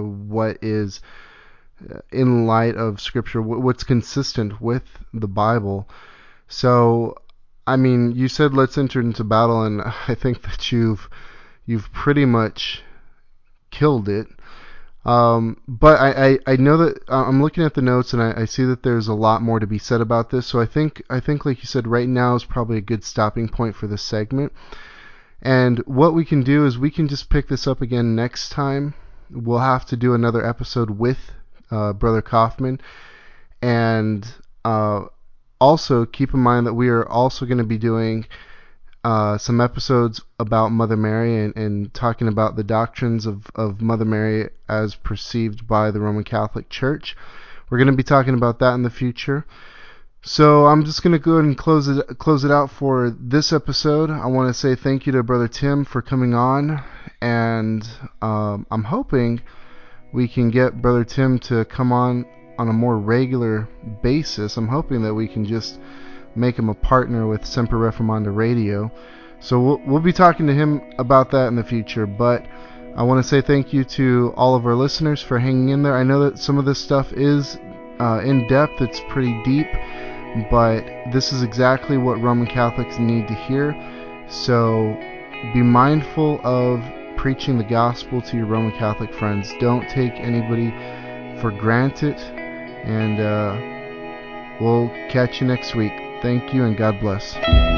what is in light of Scripture, what's consistent with the Bible. So, I mean, you said let's enter into battle, and I think that you've pretty much killed it. But I know that I'm looking at the notes, and I see that there's a lot more to be said about this. So I think like you said, right now is probably a good stopping point for this segment. And what we can do is we can just pick this up again next time. We'll have to do another episode with Brother Kaufman. And also keep in mind that we are also going to be doing some episodes about Mother Mary and talking about the doctrines of Mother Mary as perceived by the Roman Catholic Church. We're going to be talking about that in the future. So I'm just going to go ahead and close it out for this episode. I want to say thank you to Brother Tim for coming on, and I'm hoping we can get Brother Tim to come on a more regular basis. I'm hoping that we can just make him a partner with Semper Reformanda Radio. So we'll be talking to him about that in the future. But I want to say thank you to all of our listeners for hanging in there. I know that some of this stuff is in depth. It's pretty deep. But this is exactly what Roman Catholics need to hear. So be mindful of preaching the gospel to your Roman Catholic friends. Don't take anybody for granted. And we'll catch you next week. Thank you and God bless.